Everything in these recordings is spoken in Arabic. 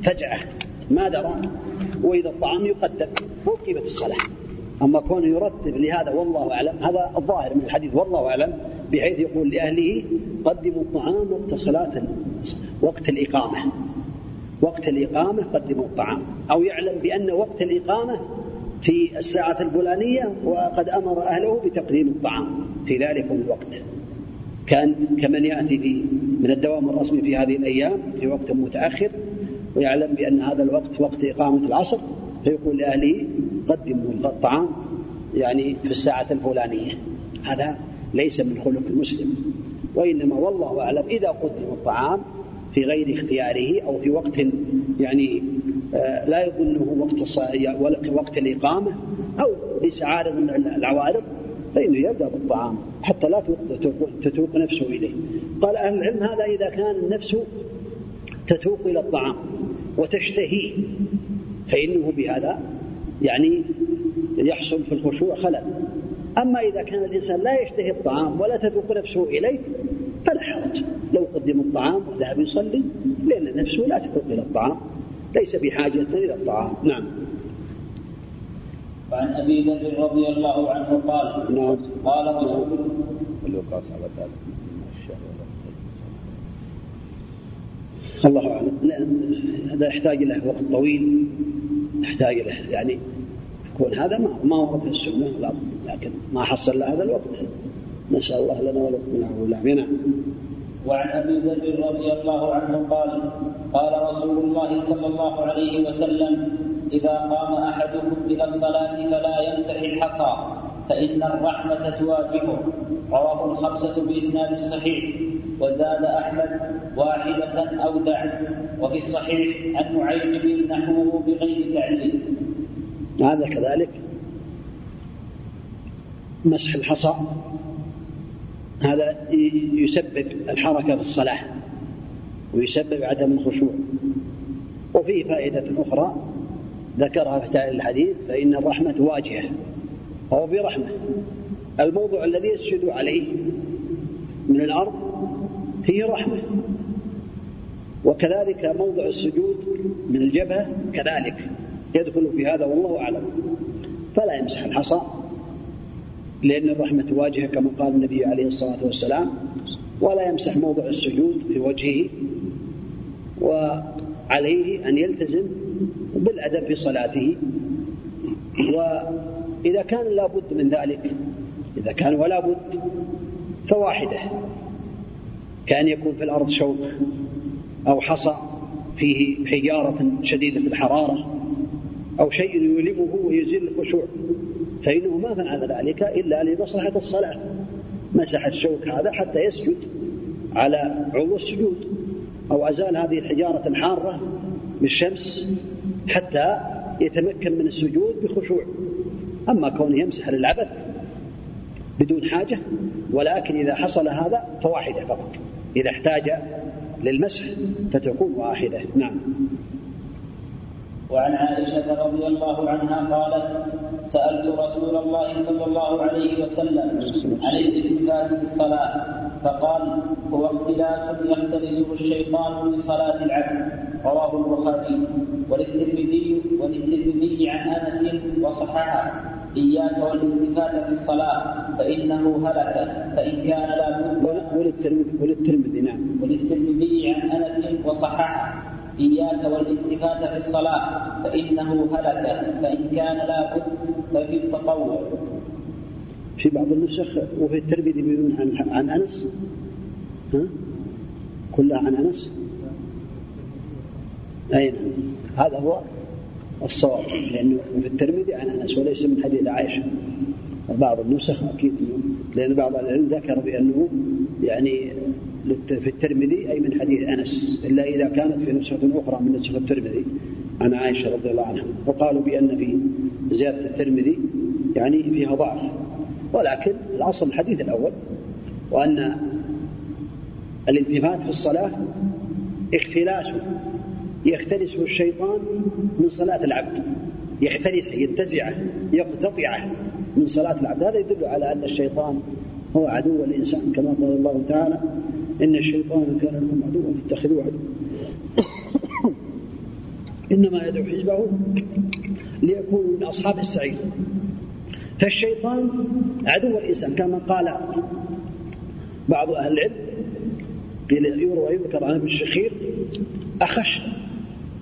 فجأة ما دران. وإذا الطعام يقدم وقيمة الصلاة. أما كونه يرتب لهذا والله أعلم، هذا الظاهر من الحديث والله أعلم، بحيث يقول لأهله قدموا الطعام وقت صلاة وقت الإقامة قدموا الطعام، أو يعلم بأن وقت الإقامة في الساعة الفلانية وقد أمر أهله بتقديم الطعام في ذلك الوقت، كان كمن يأتي من الدوام الرسمي في هذه الأيام في وقت متأخر ويعلم بأن هذا الوقت وقت إقامة العصر، فيقول لأهله قدموا الطعام يعني في الساعة الفلانية. هذا ليس من خلق المسلم، وإنما والله أعلم إذا قدم الطعام في غير اختياره أو في وقت يعني لا يظنه وقت الإقامة أو ليس عارض من العوارض، فإنه يبدأ بالطعام حتى لا تتوق نفسه إليه. قال أهل العلم هذا إذا كان النفس تتوق إلى الطعام وتشتهيه، فإنه بهذا يعني يحصل في الخشوع خلل. أما إذا كان الإنسان لا يشتهي الطعام ولا تتوق نفسه إليه فلا حرج لو قدم الطعام وذهب يصلي، لأن نفسه لا تتوق إلى الطعام، ليس بحاجة إلى الطعام. نعم. وعن أبي ذر رضي الله عنه قال قال رسول الله أعلم. هذا يحتاج له وقت طويل، يحتاج له يعني يكون هذا ما ورد في السنة، لكن ما حصل له هذا الوقت، نسأل الله لنا ولكم العافية. وعن أبي ذر رضي الله عنه قال قال رسول الله صلى الله عليه وسلم إذا قام أحدكم إلى الصلاة فلا يمسح الحصى فإن الرحمة تواجهه. رواه الخمسة بإسناد صحيح، وزاد أحمد واحدة أو دع، وفي الصحيح أن نعيم نحوه بغير تعليل. هذا كذلك مسح الحصى، هذا يسبب الحركة في الصلاة ويسبب عدم الخشوع. وفيه فائدة أخرى ذكرها في تعليل الحديث، فإن الرحمة واجهة، وهو برحمة الموضوع الذي يسجد عليه من الأرض فيه رحمة، وكذلك موضع السجود من الجبهة كذلك يدخل في هذا والله أعلم. فلا يمسح الحصى لأن الرحمة واجهة كما قال النبي عليه الصلاة والسلام، ولا يمسح موضع السجود في وجهه، وعليه أن يلتزم بالأدب في صلاته. وإذا كان لا بد من ذلك، إذا كان ولا بد فواحدة، كان يكون في الأرض شوك أو حصى فيه حجارة شديدة الحرارة أو شيء يؤلمه ويزيل الخشوع، فإنه ما فعل ذلك إلا لمصلحة الصلاة، مسح الشوك هذا حتى يسجد على عضو السجود، أو أزال هذه الحجارة الحارة بالشمس حتى يتمكن من السجود بخشوع. أما كونه يمسح للعبث بدون حاجة، ولكن إذا حصل هذا فواحدة فقط، إذا احتاج للمسح فتكون واحدة. نعم. وعن عائشة رضي الله عنها قالت سألت رسول الله صلى الله عليه وسلم عن الالتفات بالصلاة فقال هو اختلاس يختلسه الشيطان من صلاة العبد. رواه البخاري وللترمذي عن أنس وصححه إياك والالتفات في الصلاة فإنه هلك فإن كان لا وللترمذي نعم وللترمذي عن أنس وصححه إياك والالتفات في الصلاة فإنه هلك فإن كان لا بد ففي التطوع. في بعض النسخ وفي الترمذي بدون عن أنس، كلها عن أنس. أين هذا هو الصواب، لأنه في الترمذي عن أنس وليس من حديث عائشة. بعض النسخ أكيد، لأن بعض العلم ذكر بأنه يعني في الترمذي أي من حديث أنس، إلا إذا كانت في نسخة أخرى من نسخة الترمذي عن عائشة رضي الله عنها، وقالوا بأن في زيادة الترمذي يعني فيها ضعف، ولكن الأصل الحديث الأول، وأن الالتفات في الصلاة اختلاس يختلسه الشيطان من صلاة العبد، يختلسه ينتزعه يقتطعه من صلاة العبد. هذا يدل على أن الشيطان هو عدو الإنسان، كما قال الله تعالى إن الشيطان كان لكم عدوا فاتخذوه عدوا إنما يدعو حزبه ليكونوا من أصحاب السعير. فالشيطان عدو الإنسان كما قال بعض أهل العلم، يذكر عن ابن الشخير: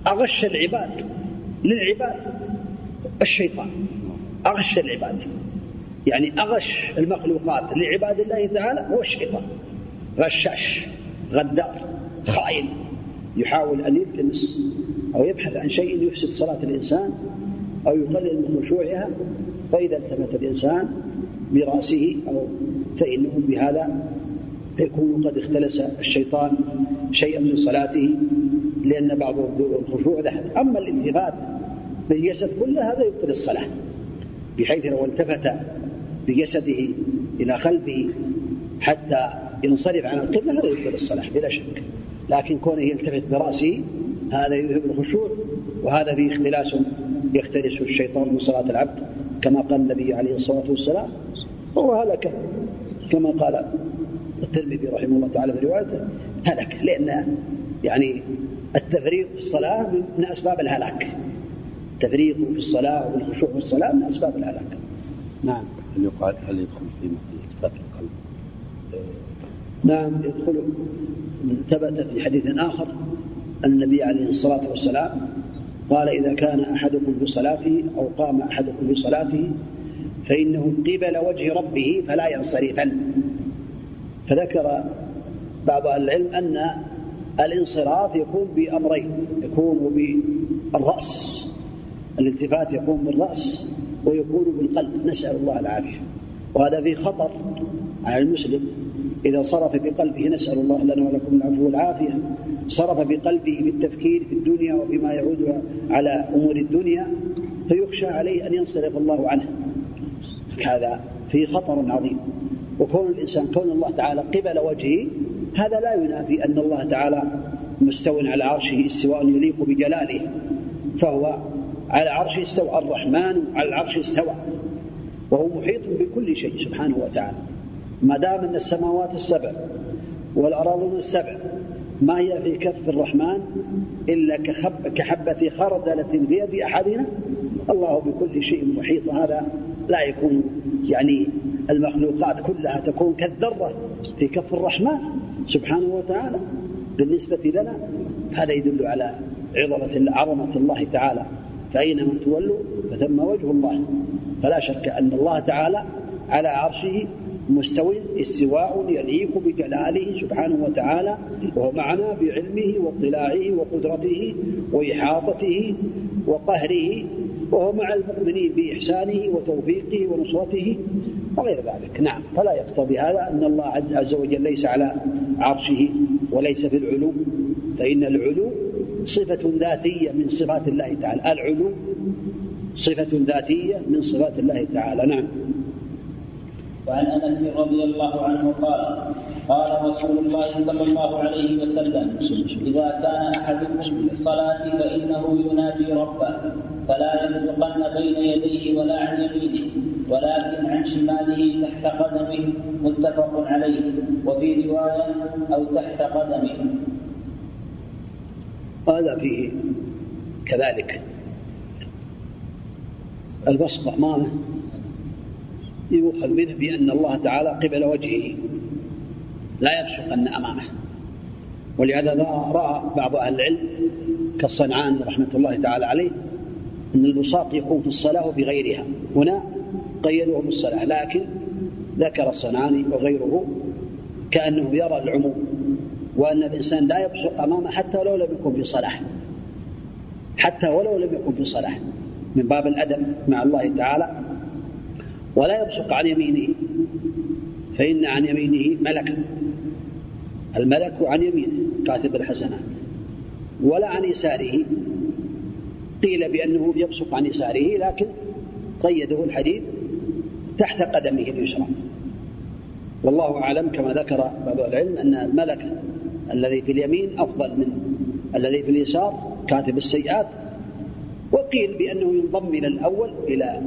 أغش العباد للعباد الشيطان. أغش العباد يعني أغش المخلوقات لعباد الله تعالى هو الشيطان، غشاش غدار خائن، يحاول أن يلتمس أو يبحث عن شيء يفسد صلاة الإنسان أو يقلل من خشوعها، فإذا التفت الإنسان برأسه أو فإنه بهذا يكون قد اختلس الشيطان شيئا من صلاته، لأن بعض الخشوع ذهب. أما الالتفات بالجسد كل هذا يبطل الصلاة، بحيث لو التفت بجسده إلى خلفه حتى ينصرف عن القبلة هذا يبطل الصلاة بلا شك، لكن كونه يلتفت برأسه هذا يذهب الخشوع، وهذا فيه اختلاس يختلس الشيطان من صلاة العبد، كما قال النبي عليه الصلاة والسلام: هو هلك، كما قال الترمذي رحمه الله تعالى في روايته هلك، لأن يعني التفريط في الصلاة من أسباب الهلاك، التفريط في الصلاة والخشوع في الصلاة من أسباب الهلاك. نعم. هل يدخل في التفات القلب؟ نعم يدخل. ثبت في حديث آخر النبي عليه الصلاة والسلام قال: إذا كان أحدكم بصلاته أو قام أحدكم بصلاته فإنه قبل وجه ربه فلا ينصرفا. فذكر بعض العلم أن الانصراف يكون بأمرين: يكون بالرأس، الالتفات يكون بالرأس، ويكون بالقلب، نسأل الله العافية. وهذا فيه خطر على المسلم، إذا صرف بقلبه، نسأل الله لنا ولكم العفو والعافية، صرف بقلبه بالتفكير في الدنيا وبما يعود على أمور الدنيا، فيخشى عليه أن ينصرف الله عنه، هذا فيه خطر عظيم. وكون الإنسان كون الله تعالى قبل وجهه هذا لا ينافي أن الله تعالى مستوٍ على عرشه استواء يليق بجلاله، فهو على عرشه استوى، الرحمن على العرش استوى، وهو محيط بكل شيء سبحانه وتعالى، ما دام أن السماوات السبع والأراضون السبع ما هي في كف الرحمن إلا كحبة خردلة في يد أحدنا، الله بكل شيء محيط. هذا لا يكون يعني المخلوقات كلها تكون كالذرة في كف الرحمن سبحانه وتعالى بالنسبة لنا، هذا يدل على عظمة الله تعالى. فأينما تولوا فثم وجه الله، فلا شك أن الله تعالى على عرشه مستوٍ استواء يليق بجلاله سبحانه وتعالى، وهو معنا بعلمه واطلاعه وقدرته وإحاطته وقهره، وهو مع المؤمنين بإحسانه وتوفيقه ونصرته وغير ذلك. نعم. فلا يقتضي هذا أن الله عز وجل ليس على عرشه وليس في العلو، فإن العلو صفة ذاتية من صفات الله تعالى، العلو صفة ذاتية من صفات الله تعالى. نعم. وعن أنس رضي الله عنه قال: قال رسول الله صلى الله عليه وسلم: إذا كان أحدكم في الصلاة فإنه يناجي ربه، فلا يبصقن بين يديه ولا عن يمينه، ولكن عن شماله تحت قدمه، متفق عليه، وفي رواية: أو تحت قدمه. هذا فيه كذلك البصق أمامه يؤخذ منه بأن الله تعالى قبل وجهه لا يبصق أن أمامه، ولهذا رأى بعض أهل العلم كالصنعان رحمة الله تعالى عليه أن البصاق يقوم في الصلاة وبغيرها، هنا قيدوه بالصلاة، لكن ذكر الصنعاني وغيره كأنه يرى العموم، وأن الإنسان لا يبصق أمامه حتى لو لم يكن في صلاة، حتى ولو لم يكن في صلاة، من باب الأدب مع الله تعالى. ولا يبصق عن يمينه، فإن عن يمينه ملكا، الملك عن يمينه كاتب الحسنات. ولا عن يساره، قيل بأنه يبصق عن يساره، لكن قيده الحديث تحت قدمه اليسرى. والله أعلم، كما ذكر بعض العلم أن الملك الذي في اليمين أفضل من الذي في اليسار كاتب السيئات، وقيل بأنه ينضم من الأول إلى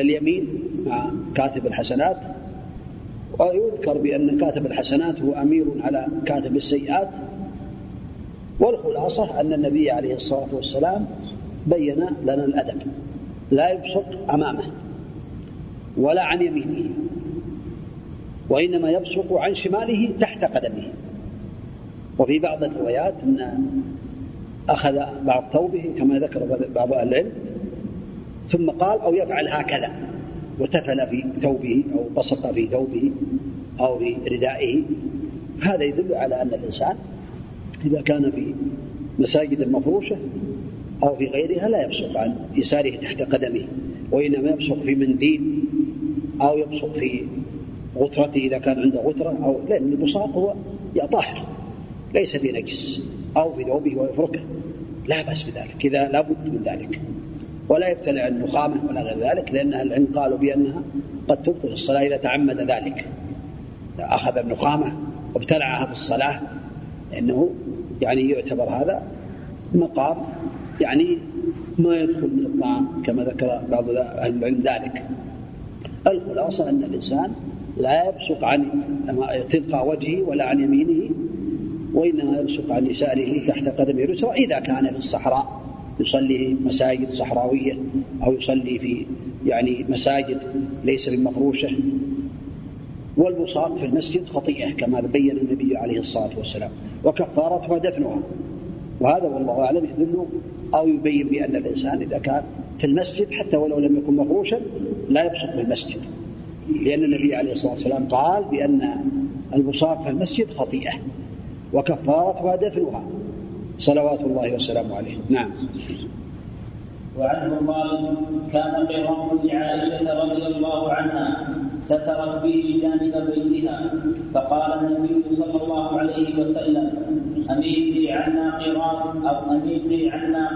اليمين مع كاتب الحسنات. ويذكر بأن كاتب الحسنات هو أمير على كاتب السيئات، والخلاصة أن النبي عليه الصلاة والسلام بين لنا الأدب، لا يبصق أمامه ولا عن يمينه، وإنما يبصق عن شماله تحت قدمه. وفي بعض الروايات أن أخذ بعض ثوبه كما ذكر بعض العلم ثم قال أو يفعل هكذا، وتفل في ثوبه أو بصق في ثوبه أو في ردائه. هذا يدل على أن الإنسان إذا كان في مساجد المفروشة أو في غيرها لا يبصق عن يساره تحت قدمه، وإنما يبصق في منديل أو يبصق في غترته إذا كان عنده غترة، أو لأن البصاق هو طاهر ليس في نجس، أو في ثوبه ويفركه لا بأس بذلك، كذا لا بد من ذلك، ولا يبتلع النخامة ولا غير ذلك، لأن العلم قالوا بأنها قد تبطل الصلاة إذا تعمد ذلك، أخذ النخامة وابتلعها في الصلاة، لأنه يعتبر هذا مقام ما يدخل من الطعام كما ذكر بعض العلم ذلك. الخلاصة أن الإنسان لا يبصق عن تلقى وجهه ولا عن يمينه، وإنما يبصق عن يساره تحت قدمه اليسرى إذا كان في الصحراء يصلي في مساجد صحراوية، أو يصلي في مساجد ليس بمفروشة. والبصاق في المسجد خطيئة كما بين النبي عليه الصلاة والسلام، وكفارتها دفنها. وهذا والله أعلم يدل أو يبين بأن الإنسان إذا كان في المسجد حتى ولو لم يكن مفروشا لا يبصق في المسجد، لأن النبي عليه الصلاة والسلام قال بأن البصاق في المسجد خطيئة وكفارتها دفنها، صلوات الله وسلامه عليه. نعم. وعنه قال كان قرام لعائشة رضي الله عنها سترت به جانب بيتها، فقال النبي صلى الله عليه وسلم أميطي عنا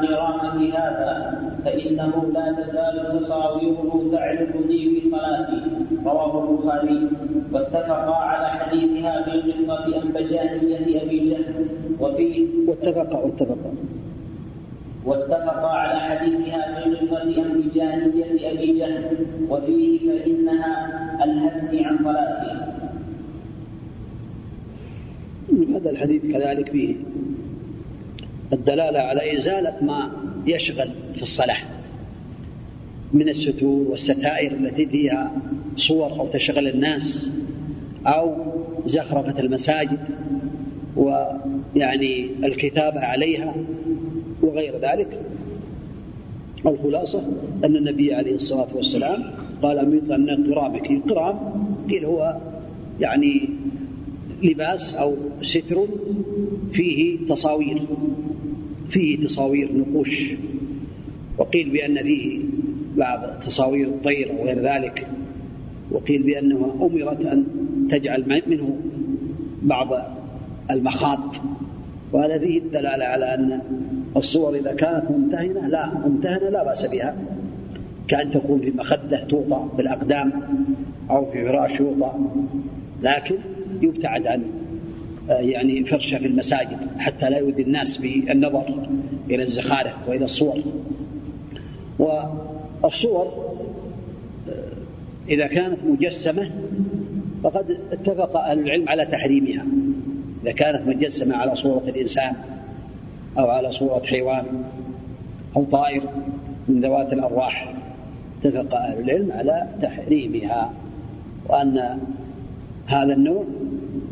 قرامك هذا فإنه لا تزال تصاويره تعرفني في صلاتي، رواه البخاري. واتفقا على حديثها في قصة أنبجانية أبي جهل، واتفقا على حديثها في قصة أنبجانية أبي جهل وفيه فإنها ألهتني عن صلاتي. هذا الحديث كذلك فيه الدلالة على إزالة ما يشغل في الصلاة من الستور والستائر التي فيها صور أو تشغل الناس، أو زخرفة المساجد الكتابة عليها وغير ذلك. الخلاصة أن النبي عليه الصلاة والسلام قال أميطي عنا قرامك. القرام قيل هو لباس أو ستر فيه تصاوير نقوش، وقيل بأن فيه بعض تصاوير الطير وغير ذلك، وقيل بأنها أمرت أن تجعل منه بعض المخاط. وهذا فيه الدلالة على أن الصور إذا كانت ممتهنة لا بأس بها، كأن تكون في مخدة توطى بالأقدام أو في فراش يوطى، لكن يبتعد عن فرشة في المساجد حتى لا يؤذي الناس بالنظر إلى الزخارف وإلى الصور. والصور إذا كانت مجسمة فقد اتفق أهل العلم على تحريمها، إذا كانت مجسمة على صورة الإنسان أو على صورة حيوان أو طائر من ذوات الأرواح اتفق أهل العلم على تحريمها، وأن هذا النوع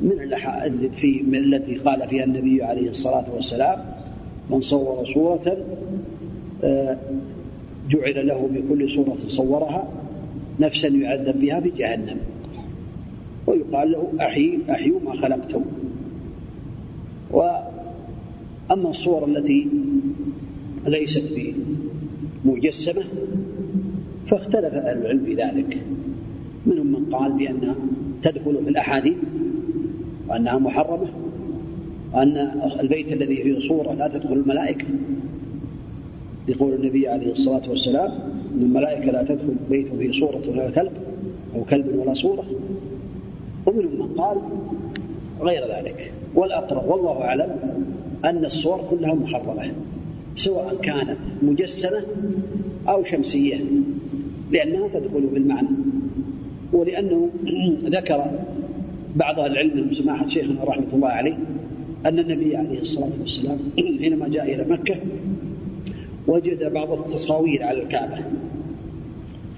من التي قال فيها النبي عليه الصلاة والسلام من صور صورة جعل له بكل صورة صورها نفسا يعذب بها في جهنم ويقال له أحيوا ما خلقتم. وأما الصور التي ليست مجسمة فاختلف أهل العلم بذلك، منهم من قال بأنها تدخل في الأحاديث وأنها محرمة، وأن البيت الذي فيه صورة لا تدخل الملائكة، يقول النبي عليه الصلاة والسلام إن الملائكة لا تدخل بيت فيه صورة ولا كلب أو كلب ولا صورة، ومنهم من قال غير ذلك. والأقرب والله أعلم أن الصور كلها محرمة سواء كانت مجسمة أو شمسية، لأنها تدخل بالمعنى. ولأنه ذكر بعض العلم سماحة شيخنا رحمة الله عليه أن النبي عليه الصلاة والسلام حينما جاء إلى مكة وجد بعض التصاوير على الكعبة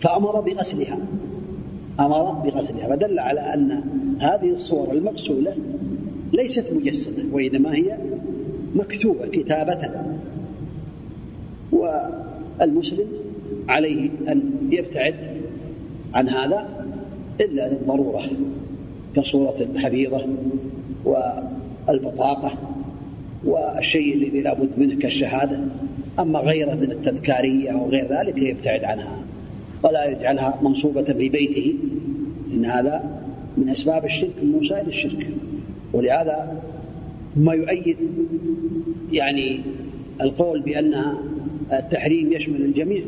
فأمر بغسلها، فدل على أن هذه الصور المغسولة ليست مجسمة وإنما هي مكتوبة كتابة، والمسلم عليه أن يبتعد عن هذا إلا للضرورة كصورة الحريضة والبطاقة والشيء الذي لا بد منه كالشهادة، أما غيره من التذكارية وغير ذلك يبتعد عنها ولا يجعلها منصوبة في بيته، إن هذا من أسباب الشرك من وسائل الشرك. ولهذا ما يؤيد يعني القول بأن التحريم يشمل الجميع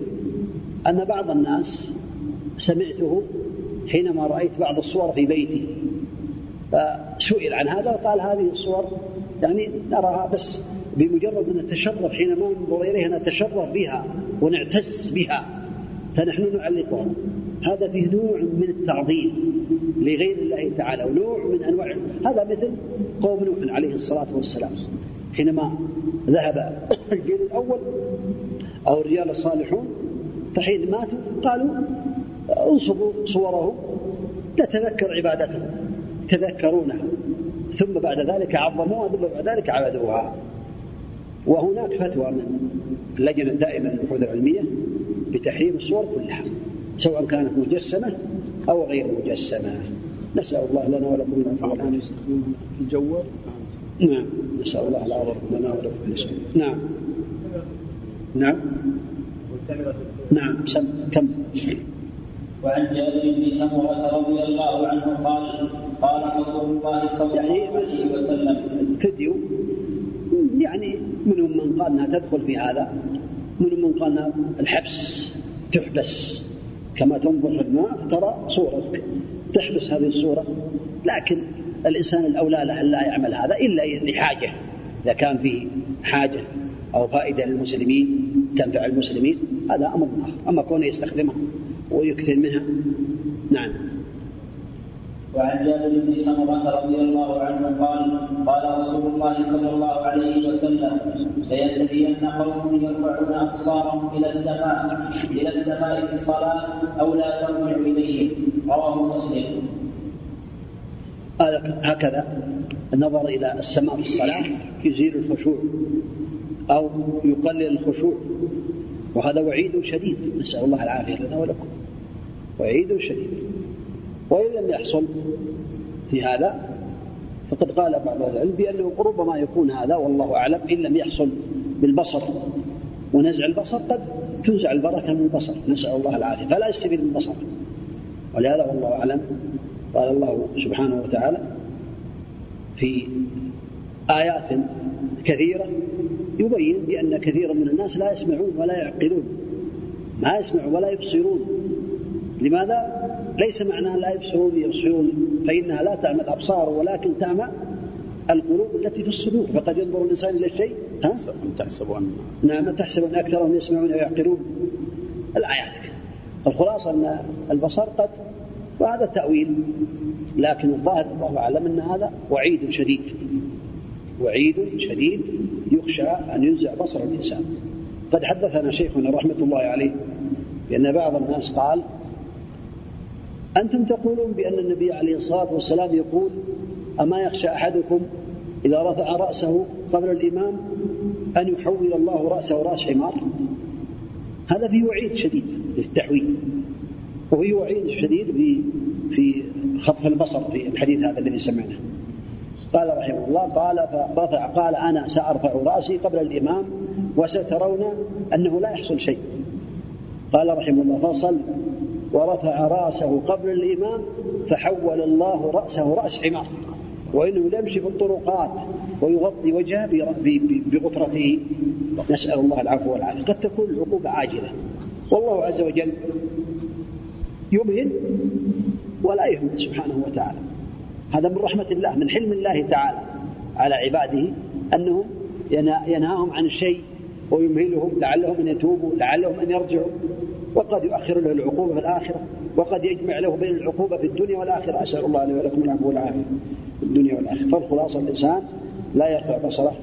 أن بعض الناس سمعته حينما رأيت بعض الصور في بيتي فسئل عن هذا وقال هذه الصور يعني نراها بس بمجرد أن نتشرف حينما ننظر إليها نتشرف بها ونعتز بها فنحن نعلقها. هذا فيه نوع من التعظيم لغير الله تعالى ونوع من أنواع، هذا مثل قوم نوح عليه الصلاة والسلام حينما ذهب الجيل الأول أو الرجال الصالحون فحين ماتوا قالوا انصبوا صورهم نتذكر عبادتهم، تذكرونها، ثم بعد ذلك عظموها ثم بعد ذلك عبدوها. وهناك فتوى من اللجنة الدائمة للبحوث العلمية بتحريم الصور كلها سواء كانت مجسمة أو غير مجسمة. نسأل الله لنا ولكم أن يستخدمون في الجوال. نعم، نسأل الله لنا ولكم أن يستخدمون. نعم نعم نعم كم. وعن جابر بن سمرة رضي الله عنه قال قال رسول الله صلى الله عليه وسلم فيديو، يعني منهم من قال انها تدخل في هذا، منهم من قال انها الحبس تحبس كما تنظر في الماء ترى صورتك تحبس هذه الصورة، لكن الإنسان الأولى له لا يعمل هذا إلا لحاجة، إذا كان فيه حاجة أو فائدة للمسلمين تنفع المسلمين هذا أمر آخر، أما كونه يستخدمها ويكثر منها. نعم. وعن جابر بن سمرة رضي الله عنه قال قال رسول الله صلى الله عليه وسلم سينتهين قوم يرفعون أبصارهم إلى السماء في الصلاة أو لا ترجع إليه، رواه مسلم. هكذا النظر إلى السماء في الصلاة يزيل الخشوع أو يقلل الخشوع، وهذا وعيد شديد، نسأل الله العافية لنا ولكم، وعيد شديد. وإن لم يحصل في هذا فقد قال بعض العلم بأنه قرب ما يكون هذا والله أعلم، إن لم يحصل بالبصر ونزع البصر قد تنزع البركة من البصر، نسأل الله العافية، فلا يستبيد من البصر، ولهذا والله أعلم. قال الله سبحانه وتعالى في آيات كثيرة يبين بأن كثيرا من الناس لا يسمعون ولا يعقلون، ما يسمع ولا يبصرون. لماذا؟ ليس معناها لا يبصرون فإنها لا تعمى الأبصار ولكن تعمى القلوب التي في الصدور، فقد ينظر الإنسان إلى شيء تحسب أن أكثرهم يسمعون ويعقلون الآيات. الخلاصة أن البصر قد، وهذا التأويل، لكن الظاهر والله أعلم أن هذا وعيد شديد، وعيد شديد يخشى أن ينزع بصر الإنسان. قد حدثنا شيخنا رحمة الله عليه بأن بعض الناس قال أنتم تقولون بأن النبي عليه الصلاة والسلام يقول أما يخشى أحدكم إذا رفع رأسه قبل الإمام أن يحول الله رأسه رأس حمار. هذا فيه وعيد شديد للتحويل، وهو وعيد شديد في خطف البصر في الحديث هذا الذي سمعناه. قال رحمه الله قال أنا سأرفع رأسي قبل الإمام وسترون أنه لا يحصل شيء. قال رحمه الله فصل ورفع رأسه قبل الإمام فحول الله رأسه رأس حمار، وإنه يمشي في الطرقات ويغطي وجهه بغطرته، نسأل الله العفو والعافية. قد تكون العقوبة عاجلة، والله عز وجل يبهن ولا يهمل سبحانه وتعالى، هذا من رحمة الله من حلم الله تعالى على عباده أنه ينهاهم عن الشيء ويمهلهم لعلهم أن يتوبوا لعلهم أن يرجعوا، وقد يؤخر له العقوبة في الآخرة وقد يجمع له بين العقوبة في الدنيا والآخرة، أسأل الله لي ولكم العفو والعافية في الدنيا والآخرة. فالخلاصة الإنسان لا يرفع بصره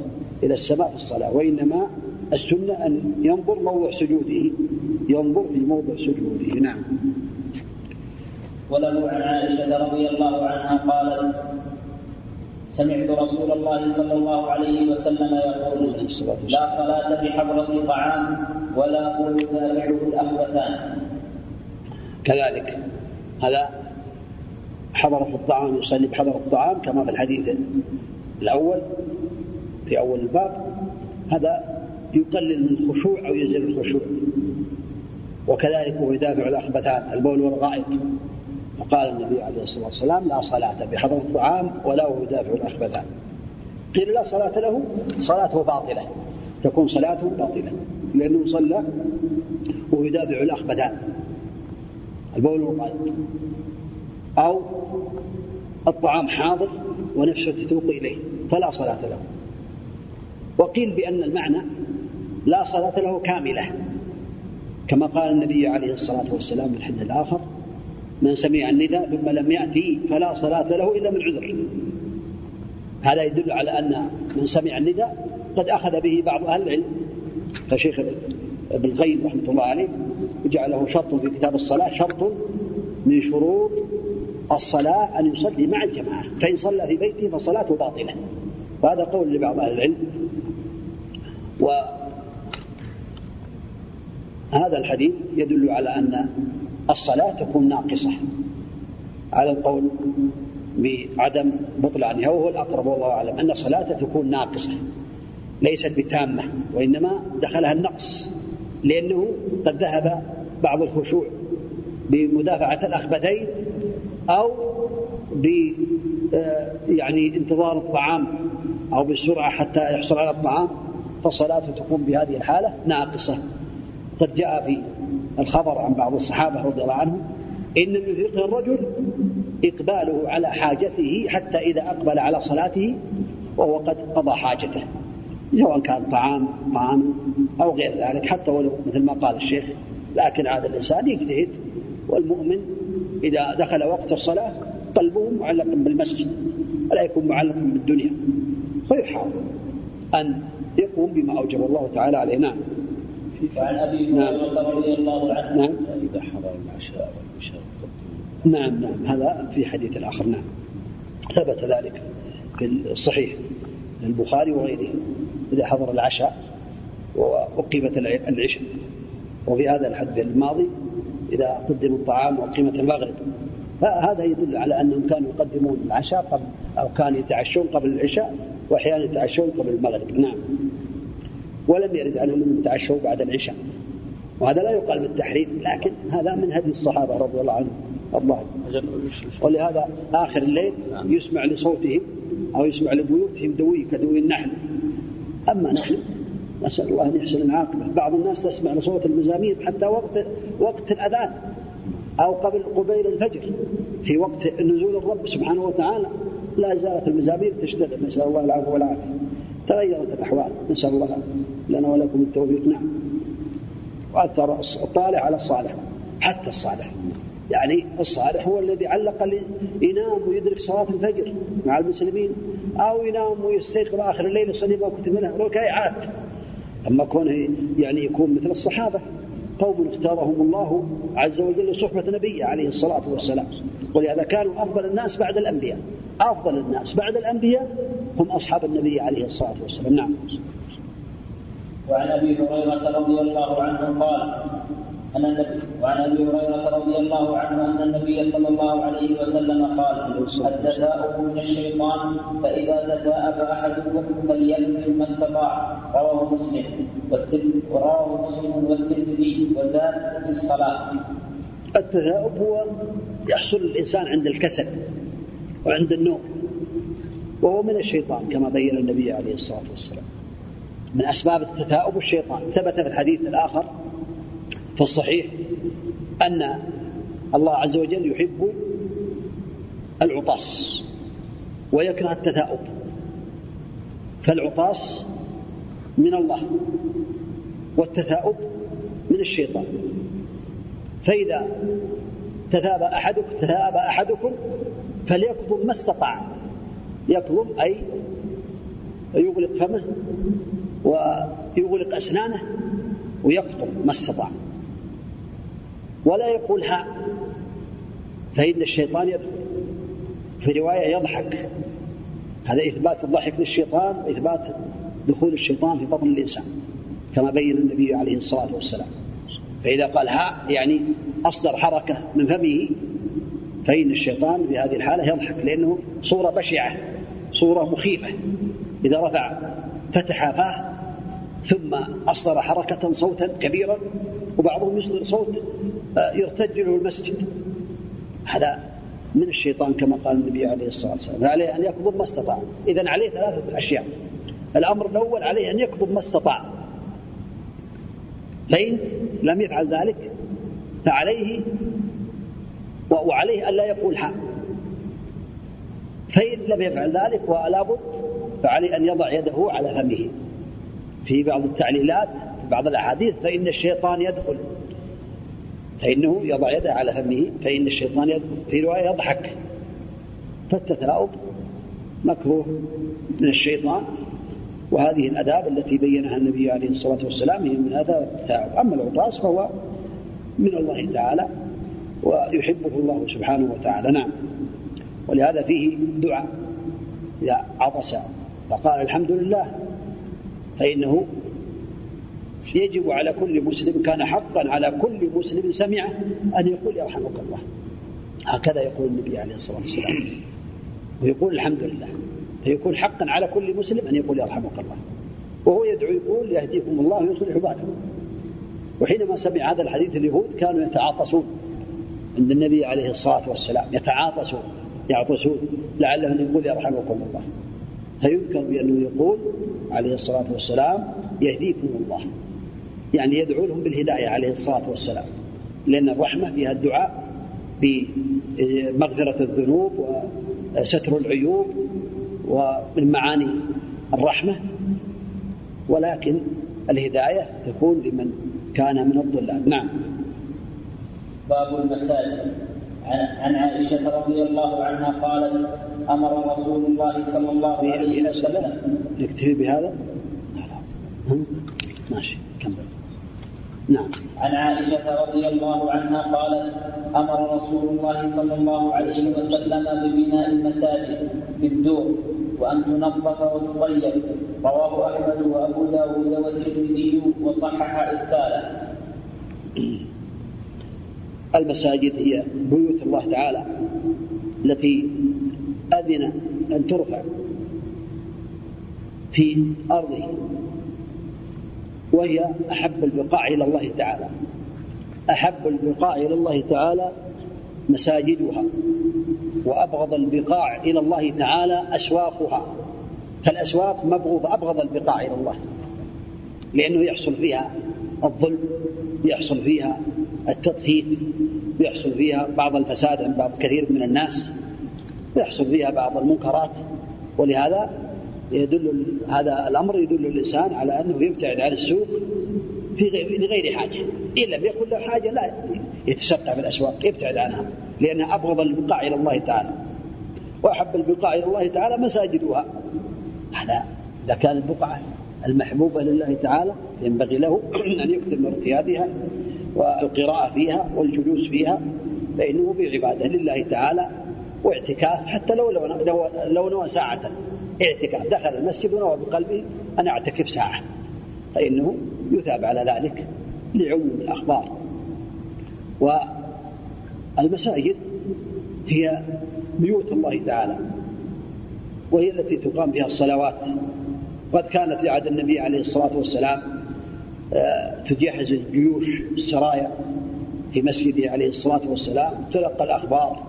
إلى السماء في الصلاة، وإنما السنة أن ينظر موضع سجوده، ينظر في موضع سجوده. نعم. وله عن عائشة رضي الله عنها قالت: سمعت رسول الله صلى الله عليه وسلم يقول: لا صلاة بحضرة طعام ولا قول تابعه الأخوتان. كذلك هذا حضرة الطعام، يصلي بحضرة الطعام كما في الحديث الأول في أول الباب، هذا يقلل من الخشوع أو يزيل الخشوع. وكذلك هو يتابع الأخبثان البول والغائط، فقال النبي عليه الصلاة والسلام: لا صلاة بحضرة الطعام ولا هو يتابع الأخبثان. قيل: لا صلاة له، صلاته باطلة، تكون صلاته باطلة، لأنه صلى وهو يتابع الأخبثان البول والغائط، أو الطعام حاضر ونفسه تتوق إليه، فلا صلاة له. وقيل بأن المعنى لا صلاة له كاملة، كما قال النبي عليه الصلاة والسلام في الحديث الآخر: من سمع النداء ثم لم يأتي فلا صلاة له إلا من عذر. هذا يدل على أن من سمع النداء قد أخذ به بعض أهل العلم، فشيخ ابن القيم رحمة الله عليه وجعله شرط في كتاب الصلاة، شرط من شروط الصلاة أن يصلي مع الجماعة، فإن صلى في بيته فصلاته باطلة، وهذا قول لبعض أهل العلم. وهذا الحديث يدل على أن الصلاة تكون ناقصة على القول بعدم بطلانها، وهو الأقرب والله أعلم، أن الصلاة تكون ناقصة ليست بتامة، وإنما دخلها النقص، لأنه قد ذهب بعض الخشوع بمدافعة الأخبثين أو يعني انتظار الطعام أو بالسرعة حتى يحصل على الطعام، فالصلاة تكون بهذه الحالة ناقصة. قد جاء في الخبر عن بعض الصحابة رضي الله عنهم: إن من فقه الرجل إقباله على حاجته حتى إذا أقبل على صلاته وهو قد قضى حاجته، سواء كان طعام أو غير ذلك، حتى ولو مثل ما قال الشيخ، لكن هذا الإنسان يجتهد. والمؤمن إذا دخل وقت الصلاة قلبه معلق بالمسجد ولا يكون معلق بالدنيا، فيحاول أن يقوم بما أوجب الله تعالى عليه. نعم. وعن أبي هريرة رضي الله عنه: إذا حضر العشاء والعشاء. نعم، هذا في حديث الآخر. نعم، ثبت ذلك في الصحيح البخاري وغيره، إذا حضر العشاء وأقيمت العشاء. وفي هذا الحديث الماضي: إذا قدموا الطعام وأقيمت المغرب. هذا يدل على أنهم كانوا يقدمون العشاء قبل، أو كانوا يتعشون قبل العشاء، وأحيانا يتعشون قبل المغرب. نعم. ولم يرد عنهم أنهم تعشوا بعد العشاء، وهذا لا يقال بالتحريم، لكن هذا من هدي الصحابة رضي الله عنهم الله. ولهذا آخر الليل يسمع لصوتهم أو يسمع لبيوتهم دوي كدوي النحل. أما نحن نسأل الله أن يحسن العاقبة. بعض الناس تسمع لصوت المزامير حتى وقت الأذان أو قبيل الفجر، في وقت نزول الرب سبحانه وتعالى لا زالت المزامير تشتغل، نسأل الله العفو والعافية. تغيرت الأحوال، نسأل الله لنا ولكم التوفيق. نعم. وأثر الطالع على الصالح، حتى الصالح، يعني الصالح هو الذي علق ينام ويدرك صلاة الفجر مع المسلمين، أو ينام ويستيقظ آخر الليل يصلي ما كتب له ركعات. أما كونه يعني يكون مثل الصحابة، قوم اختارهم الله عز وجل لصحبة نبيه عليه الصلاة والسلام، ولهذا كانوا أفضل الناس بعد الأنبياء. أفضل الناس بعد الأنبياء هم أصحاب النبي عليه الصلاة والسلام. نعم. وعن أبي هريرة رضي الله عنه قال: وعن أبي هريرة رضي الله عنه أن النبي صلى الله عليه وسلم قال: التثاؤب من الشيطان، فإذا تثاءب أحدكم فليكفر ما استطاع. رواه مسلم والترمذي وزاد في الصلاة. التثاؤب هو يحصل الإنسان عند الكسل وعند النوم، وهو من الشيطان كما بين النبي عليه الصلاة والسلام. من أسباب التثاؤب الشيطان. ثبت في الحديث الآخر في الصحيح أن الله عز وجل يحب العطاس ويكره التثاؤب، فالعطاس من الله والتثاؤب من الشيطان. فإذا تثاءب أحدكم فليكظم ما استطاع. يكظم أي يغلق فمه ويغلق أسنانه ويقطر ما استطاع، ولا يقول ها فإن الشيطان يدخل. في رواية يضحك، هذا إثبات الضحك للشيطان، إثبات دخول الشيطان في بطن الإنسان كما بين النبي عليه الصلاة والسلام. فإذا قال ها يعني أصدر حركة من فمه، فإن الشيطان بهذه الحالة يضحك، لأنه صورة بشعة، صورة مخيفة. إذا رفع فتح فاه ثم أصدر حركة صوتا كبيرا، وبعضهم يصدر صوت يرتج له المسجد، هذا من الشيطان كما قال النبي عليه الصلاة والسلام. عليه أن يكظم ما استطاع. إذن عليه ثلاثة أشياء. الأمر الأول عليه أن يكظم ما استطاع، فإن لم يفعل ذلك فعليه وعليه أن لا يقول حق، فإن لم يفعل ذلك ولا بد فعليه أن يضع يده على فمه. في بعض التعليلات في بعض الأحاديث فإن الشيطان يدخل، فإنه يضع يده على فمه فإن الشيطان يدخل. في رواية يضحك، فالتثاؤب مكروه من الشيطان، وهذه الآداب التي بيّنها النبي عليه الصلاة والسلام هي من آداب التثاؤب. أما العطاس فهو من الله تعالى ويحبه الله سبحانه وتعالى. نعم، ولهذا فيه دعاء إذا عطس فقال الحمد لله، فإنه يجب على كل مسلم، كان حقا على كل مسلم سمعه أن يقول يرحمك الله، هكذا يقول النبي عليه الصلاة والسلام، ويقول الحمد لله، فيكون حقا على كل مسلم أن يقول يرحمك الله، وهو يدعو يقول يهديكم الله ويصلح بالكم. وحينما سمع هذا الحديث اليهود كانوا يتعاطسون عند النبي عليه الصلاة والسلام، يتعاطسون يعطسون لعله أن يقول يرحمكم الله، فيذكر بأنه يقول عليه الصلاة والسلام يهديكم الله، يعني يدعو لهم بالهداية عليه الصلاة والسلام، لأن الرحمة فيها الدعاء بمغفرة الذنوب وستر العيوب ومن معاني الرحمة، ولكن الهداية تكون لمن كان من الضلال. نعم. باب المساجد. عن عائشة رضي الله عنها قالت أمر رسول الله صلى الله عليه وسلم. نكتفي بهذا. ماشي كمل. نعم. عن عائشة رضي الله عنها قالت أمر رسول الله صلى الله عليه وسلم ببناء المساجد في الدور وأن تنظف وتطيب. رواه أحمد وأبو داود والترمذي وصحح إرساله. المساجد هي بيوت الله تعالى التي أذن أن ترفع في أرضه، وهي أحب البقاع إلى الله تعالى، أحب البقاع إلى الله تعالى مساجدها، وأبغض البقاع إلى الله تعالى أسوافها. فالأسواف مبغوضة، أبغض البقاع إلى الله، لأنه يحصل فيها الظلم، يحصل فيها التطهير، يحصل فيها بعض الفساد عند بعض كثير من الناس، ويحصل فيها بعض المنكرات. ولهذا يدل هذا الأمر، يدل الإنسان على أنه يبتعد عن السوق لغير حاجة، إن لم يكن له حاجة لا يتسقع في الأسواق، يبتعد عنها، لأنها أبغض البقاع إلى الله تعالى. وأحب البقاع إلى الله تعالى مساجدها. هذا إذا كان البقعة المحبوبة لله تعالى ينبغي له أن يكثر من ارتيادها والقراءة فيها والجلوس فيها، فإنه بعبادة لله تعالى واعتكاف، حتى لو نوى ساعة اعتكاف، دخل المسجد ونوى بقلبه أنا اعتكف ساعة، فإنه يثاب على ذلك لعموم الأخبار. والمساجد هي بيوت الله تعالى، وهي التي تقام فيها الصلوات. قد كانت في عهد النبي عليه الصلاة والسلام تجهز الجيوش السرايا في مسجده عليه الصلاة والسلام، تلقى الأخبار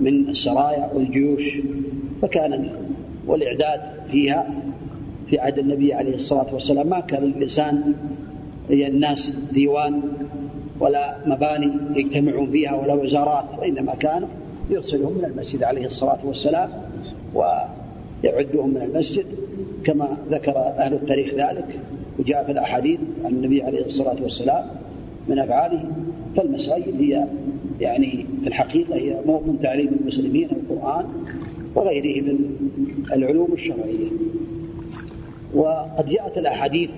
من السرايا والجيوش، فكان والإعداد فيها في عهد النبي عليه الصلاة والسلام. ما كان للإنسان الناس ديوان ولا مباني يجتمعون فيها ولا وزارات، وإنما كان يرسلهم من المسجد عليه الصلاة والسلام ويعدهم من المسجد كما ذكر أهل التاريخ ذلك، وجاء في الأحاديث عن النبي عليه الصلاة والسلام من أفعاله. فالمساجد هي يعني في الحقيقة هي موطن تعليم المسلمين القرآن وغيره من العلوم الشرعية. وقد جاءت الأحاديث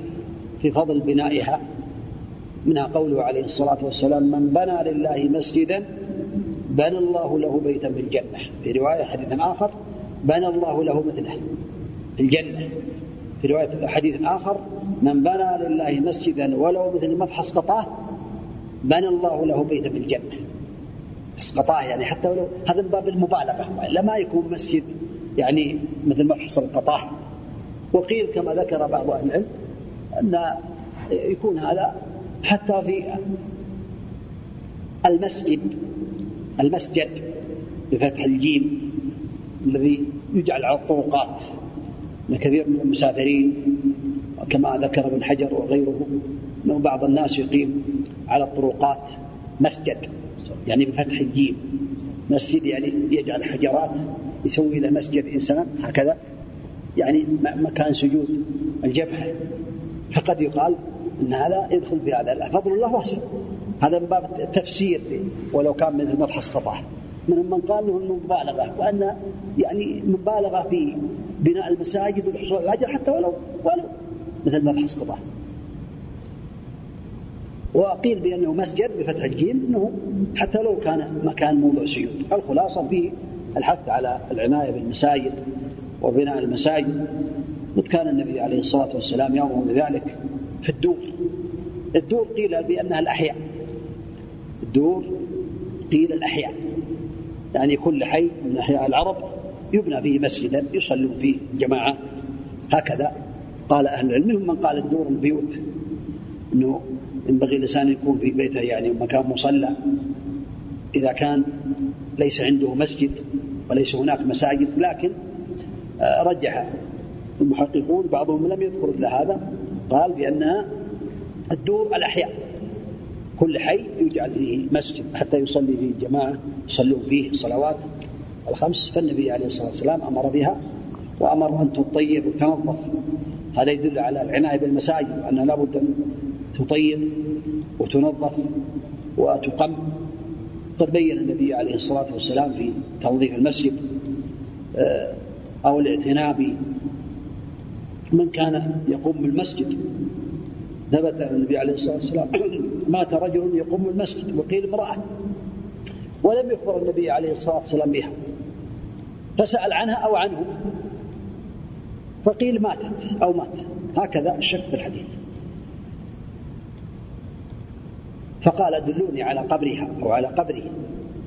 في فضل بنائها، منها قوله عليه الصلاة والسلام: من بنى لله مسجدا بنى الله له بيتا في الجنة، في رواية حديث آخر: بنى الله له مثله في الجنة، في رواية حديث آخر: من بنى لله مسجدا ولو مثل مفحص قطاه بنى الله له بيتا في الجنة. مفحص قطاه يعني حتى ولو، هذا من باب المبالغة، لما يكون مسجد يعني مثل مفحص القطاه. وقيل كما ذكر بعض أهل العلم أن يكون هذا حتى في المسجد بفتح الجيم الذي يجعل على الطرقات لكثير من المسافرين، وكما ذكر ابن حجر وغيره أنه بعض الناس يقيم على الطرقات مسجد، يعني بفتح الجيم، مسجد يعني يجعل حجرات يسوي له مسجد إنسان هكذا، يعني مكان سجود الجبهة. فقد يقال أن هذا يدخل في هذا، فضل الله واسع. هذا من باب التفسير ولو كان مثل مفحص قطعه. من قال له أنه مبالغة، وأن يعني مبالغة في بناء المساجد والحصول على الأجر حتى ولو مثل مفحص قطعه. وقيل بأنه مسجد بفتح الجيم أنه حتى لو كان مكان موضع سيود. الخلاصة فيه الحث على العناية بالمساجد وبناء المساجد. وكان النبي عليه الصلاة والسلام يومه بذلك في الدور قيل بأنها الأحياء، الدور قيل الأحياء، يعني كل حي من أحياء العرب يبنى فيه مسجدا يصلون فيه جماعات هكذا. قال أهل العلم من قال الدور البيوت، أنه ينبغي الإنسان يكون في بيته يعني مكان مصلى إذا كان ليس عنده مسجد وليس هناك مساجد. لكن رجح المحققون، بعضهم لم يذكر إلا هذا، قال بأنها الدور الأحياء، كل حي يجعل فيه مسجد حتى يصلي فيه الجماعة، يصلون فيه الصلوات الخمس. فالنبي عليه الصلاة والسلام أمر بها، وأمر أن تطيب وتنظف. هذا يدل على العناية بالمساجد، أنها لابد أن تطيب وتنظف وتقم. قد بين النبي عليه الصلاة والسلام في تنظيف المسجد أو الاعتناب من كان يقوم بالمسجد. ثبت عن النبي عليه الصلاة والسلام: مات رجل يقوم بالمسجد، وقيل امرأة، ولم يخبر النبي عليه الصلاة والسلام بها، فسأل عنها أو عنه فقيل ماتت أو مات، هكذا الشك في الحديث. فقال: دلوني على قبرها أو على قبره،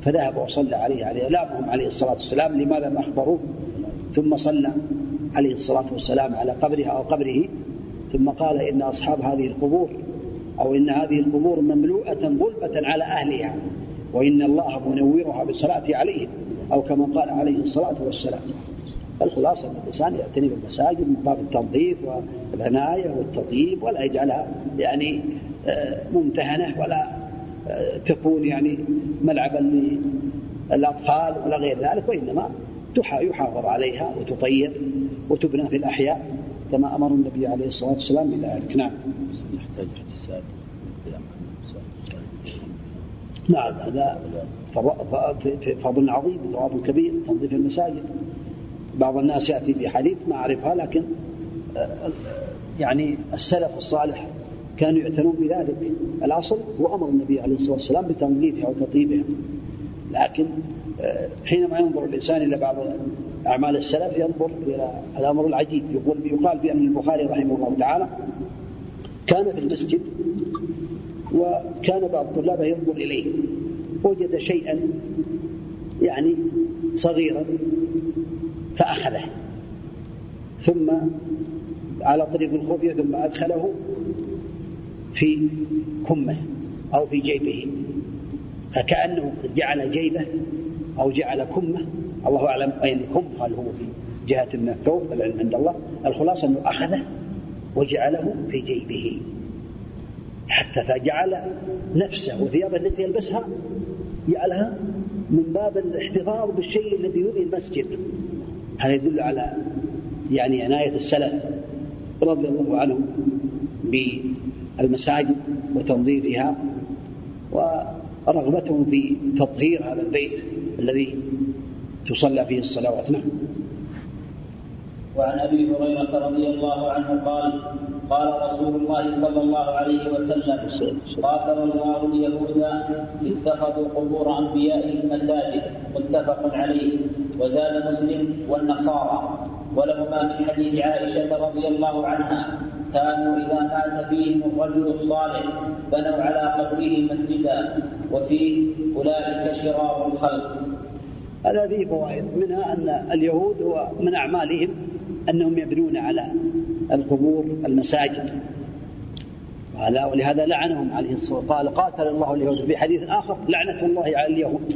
فذهب وصلى عليه لامهم عليه الصلاة والسلام لماذا ما أخبروه. ثم صلى عليه الصلاة والسلام على قبرها أو قبره، ثم قال: إن أصحاب هذه القبور أو إن هذه القبور مملوءة ظلمة على أهلها، وإن الله منورها بالصلاة عليهم، أو كما قال عليه الصلاة والسلام. الخلاصة من الإنسان يعتني بالمساجد من باب التنظيف والعناية والتطيب، ولا يجعلها يعني ممتهنة، ولا تكون يعني ملعبا للأطفال ولا غير ذلك، وإنما يحافظ عليها وتطيب وتبنى في الأحياء كما أمر النبي عليه الصلاة والسلام بذلك. نعم، يحتاج احتساب. نعم، هذا فضل عظيم وثواب كبير تنظيف المساجد. بعض الناس يأتي بحديث ما أعرفها، لكن يعني السلف الصالح كانوا يعتنون بذلك. الأصل هو أمر النبي عليه الصلاة والسلام بتنظيفها وتطيبها، لكن حينما ينظر الإنسان إلى بعض أعمال السلف ينظر إلى الأمر العجيب. يقال بأن البخاري رحمه الله تعالى كان في المسجد، وكان بعض طلابه ينظر إليه، وجد شيئا يعني صغيرا فأخذه، ثم على طريق الخفية، ثم أدخله في كمه أو في جيبه، فكأنه جعل جيبه أو جعل كمه، الله أعلم أين كم، هل هو في جهة من الثوب، العلم عند الله. الخلاصة أنه أخذه وجعله في جيبه، حتى فجعل نفسه وثيابه التي يلبسها جعلها من باب الاحتفاظ بالشيء الذي يؤذي المسجد. هذا يدل على يعني عناية السلف رضي الله عنهم بالمساجد وتنظيفها، ورغبتهم في تطهير هذا البيت الذي تصلى فيه الصلوات. نعم. وعن أبي هريرة رضي الله عنه قال قال رسول الله صلى الله عليه وسلم قاتل الله اليهود اتخذوا قبور أنبيائهم مساجد متفق عليه. وزاد مسلم والنصارى ولهما من حديث عائشة رضي الله عنها كانوا إذا مات فيهم الرجل الصالح بنوا على قبره مسجدا وفيه أولئك شرار الخلق. هذا فيه فوائد، منها أن اليهود هو من أعمالهم أنهم يبنون على القبور المساجد، ولهذا لعنهم عليه الصلاة والسلام. قال قاتل الله اليهود، في حديث آخر لعنة الله على اليهود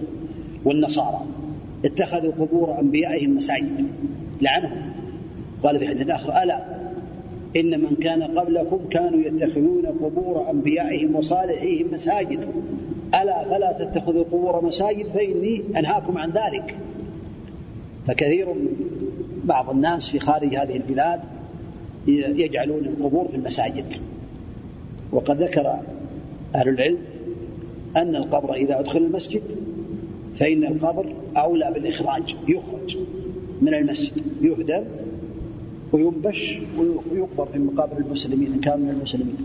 والنصارى اتخذوا قبور أنبيائهم مساجد، لعنهم. قال في حديث آخر ألا إن من كان قبلكم كانوا يتخذون قبور أنبيائهم وصالحيهم مساجد ألا فلا تتخذوا قبور مساجد فإني أنهاكم عن ذلك. فكثير من بعض الناس في خارج هذه البلاد يجعلون القبور في المساجد، وقد ذكر أهل العلم أن القبر إذا أدخل المسجد فإن القبر أولى بالإخراج، يخرج من المسجد، يهدم وينبش ويقبر في مقابر المسلمين إن كان من المسلمين.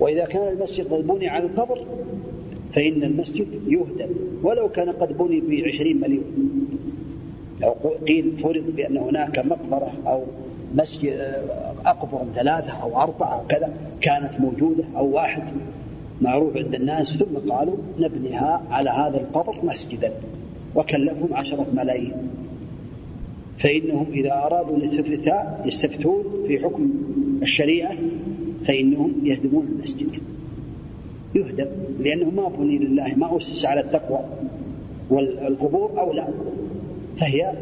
وإذا كان المسجد قد بني على القبر فإن المسجد يهدم ولو كان قد بني ب20 مليون. لو قيل فرض بأن هناك مقبرة أو مسجد أقبر 3 أو 4 أو كذا كانت موجودة أو واحد معروف عند الناس، ثم قالوا نبنيها على هذا القبر مسجدا وكلفهم 10 ملايين، فإنهم إذا أرادوا يستفتون في حكم الشريعة فإنهم يهدمون المسجد، يهدم لأنه ما بني لله، ما أسس على التقوى. والقبور أولى، فهي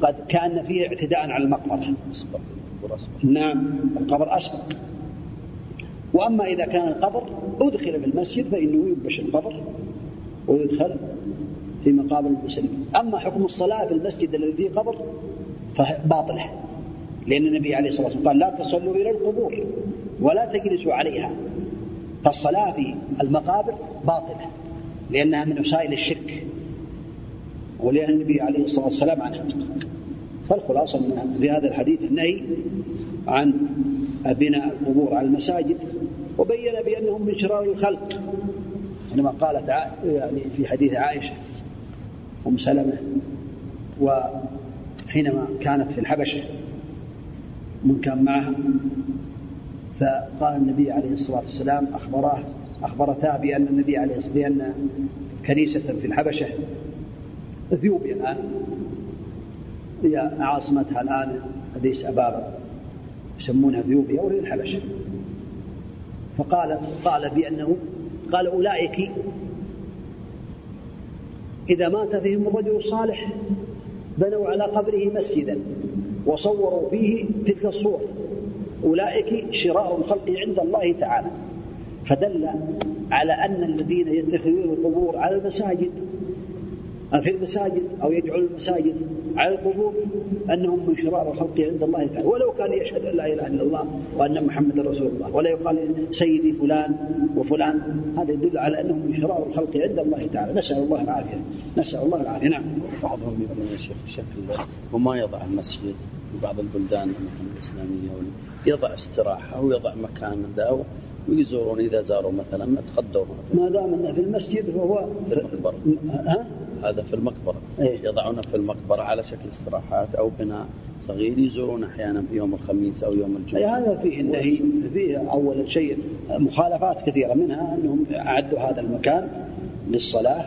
قد كان فيه اعتداء على المقبرة. نعم، القبر أسبق. وأما إذا كان القبر أدخل بالمسجد فإنه ينبش القبر ويدخل في مقابر المسلمين. أما حكم الصلاة في المسجد الذي فيه قبر فباطله، لأن النبي عليه الصلاة والسلام قال لا تصلوا إلى القبور ولا تجلسوا عليها. فالصلاة في المقابر باطله لأنها من وسائل الشرك، ولأن النبي عليه الصلاة والسلام عنها. فالخلاصة في هذا الحديث النهي عن بناء القبور على المساجد، وبين بأنهم من شرار الخلق عندما قالت يعني في حديث عائشة أم سلمة، وحينما كانت في الحبشة من كان معها، فقال النبي عليه الصلاة والسلام أخبرتها بأن النبي عليه الصلاة والسلام بأن كنيسة في الحبشة، إثيوبيا الآن هي عاصمتها الآن أديس أبابا، يسمونها إثيوبيا وهي الحبشة. فقال بأنه قال أولئك إذا مات فيهم الرجل الصالح بنوا على قبره مسجدا وصوروا فيه تلك الصور، أولئك شراء الخلق عند الله تعالى. فدل على أن الذين يتخذون القبور على المساجد في المساجد أو يجعلون المساجد على القبور أنهم من شرار الخلق عند الله تعالى، ولو كان يشهد أن لا إله إلا الله وأن محمد رسول الله، ولا يقال سيدي فلان وفلان، هذا يدل على أنهم من شرار الخلق عند الله تعالى. نسأل الله العافية، نسأل الله العافية. نعم، بعضهم يقول يا شيخ بشكل وما يضع المسجد في بعض البلدان الإسلامية يضع استراحة أو يضع مكان دعوة ويزورون، إذا زاروا مثلا ما تقدروا ما دام أنه في المسجد فهو في المقبرة. هذا في المقبرة يضعونه في المقبرة على شكل استراحات أو بناء صغير يزورون أحيانا في يوم الخميس أو يوم الجمعة. هذا فيه النهي، فيه أول شيء مخالفات كثيرة، منها أنهم أعدوا هذا المكان للصلاة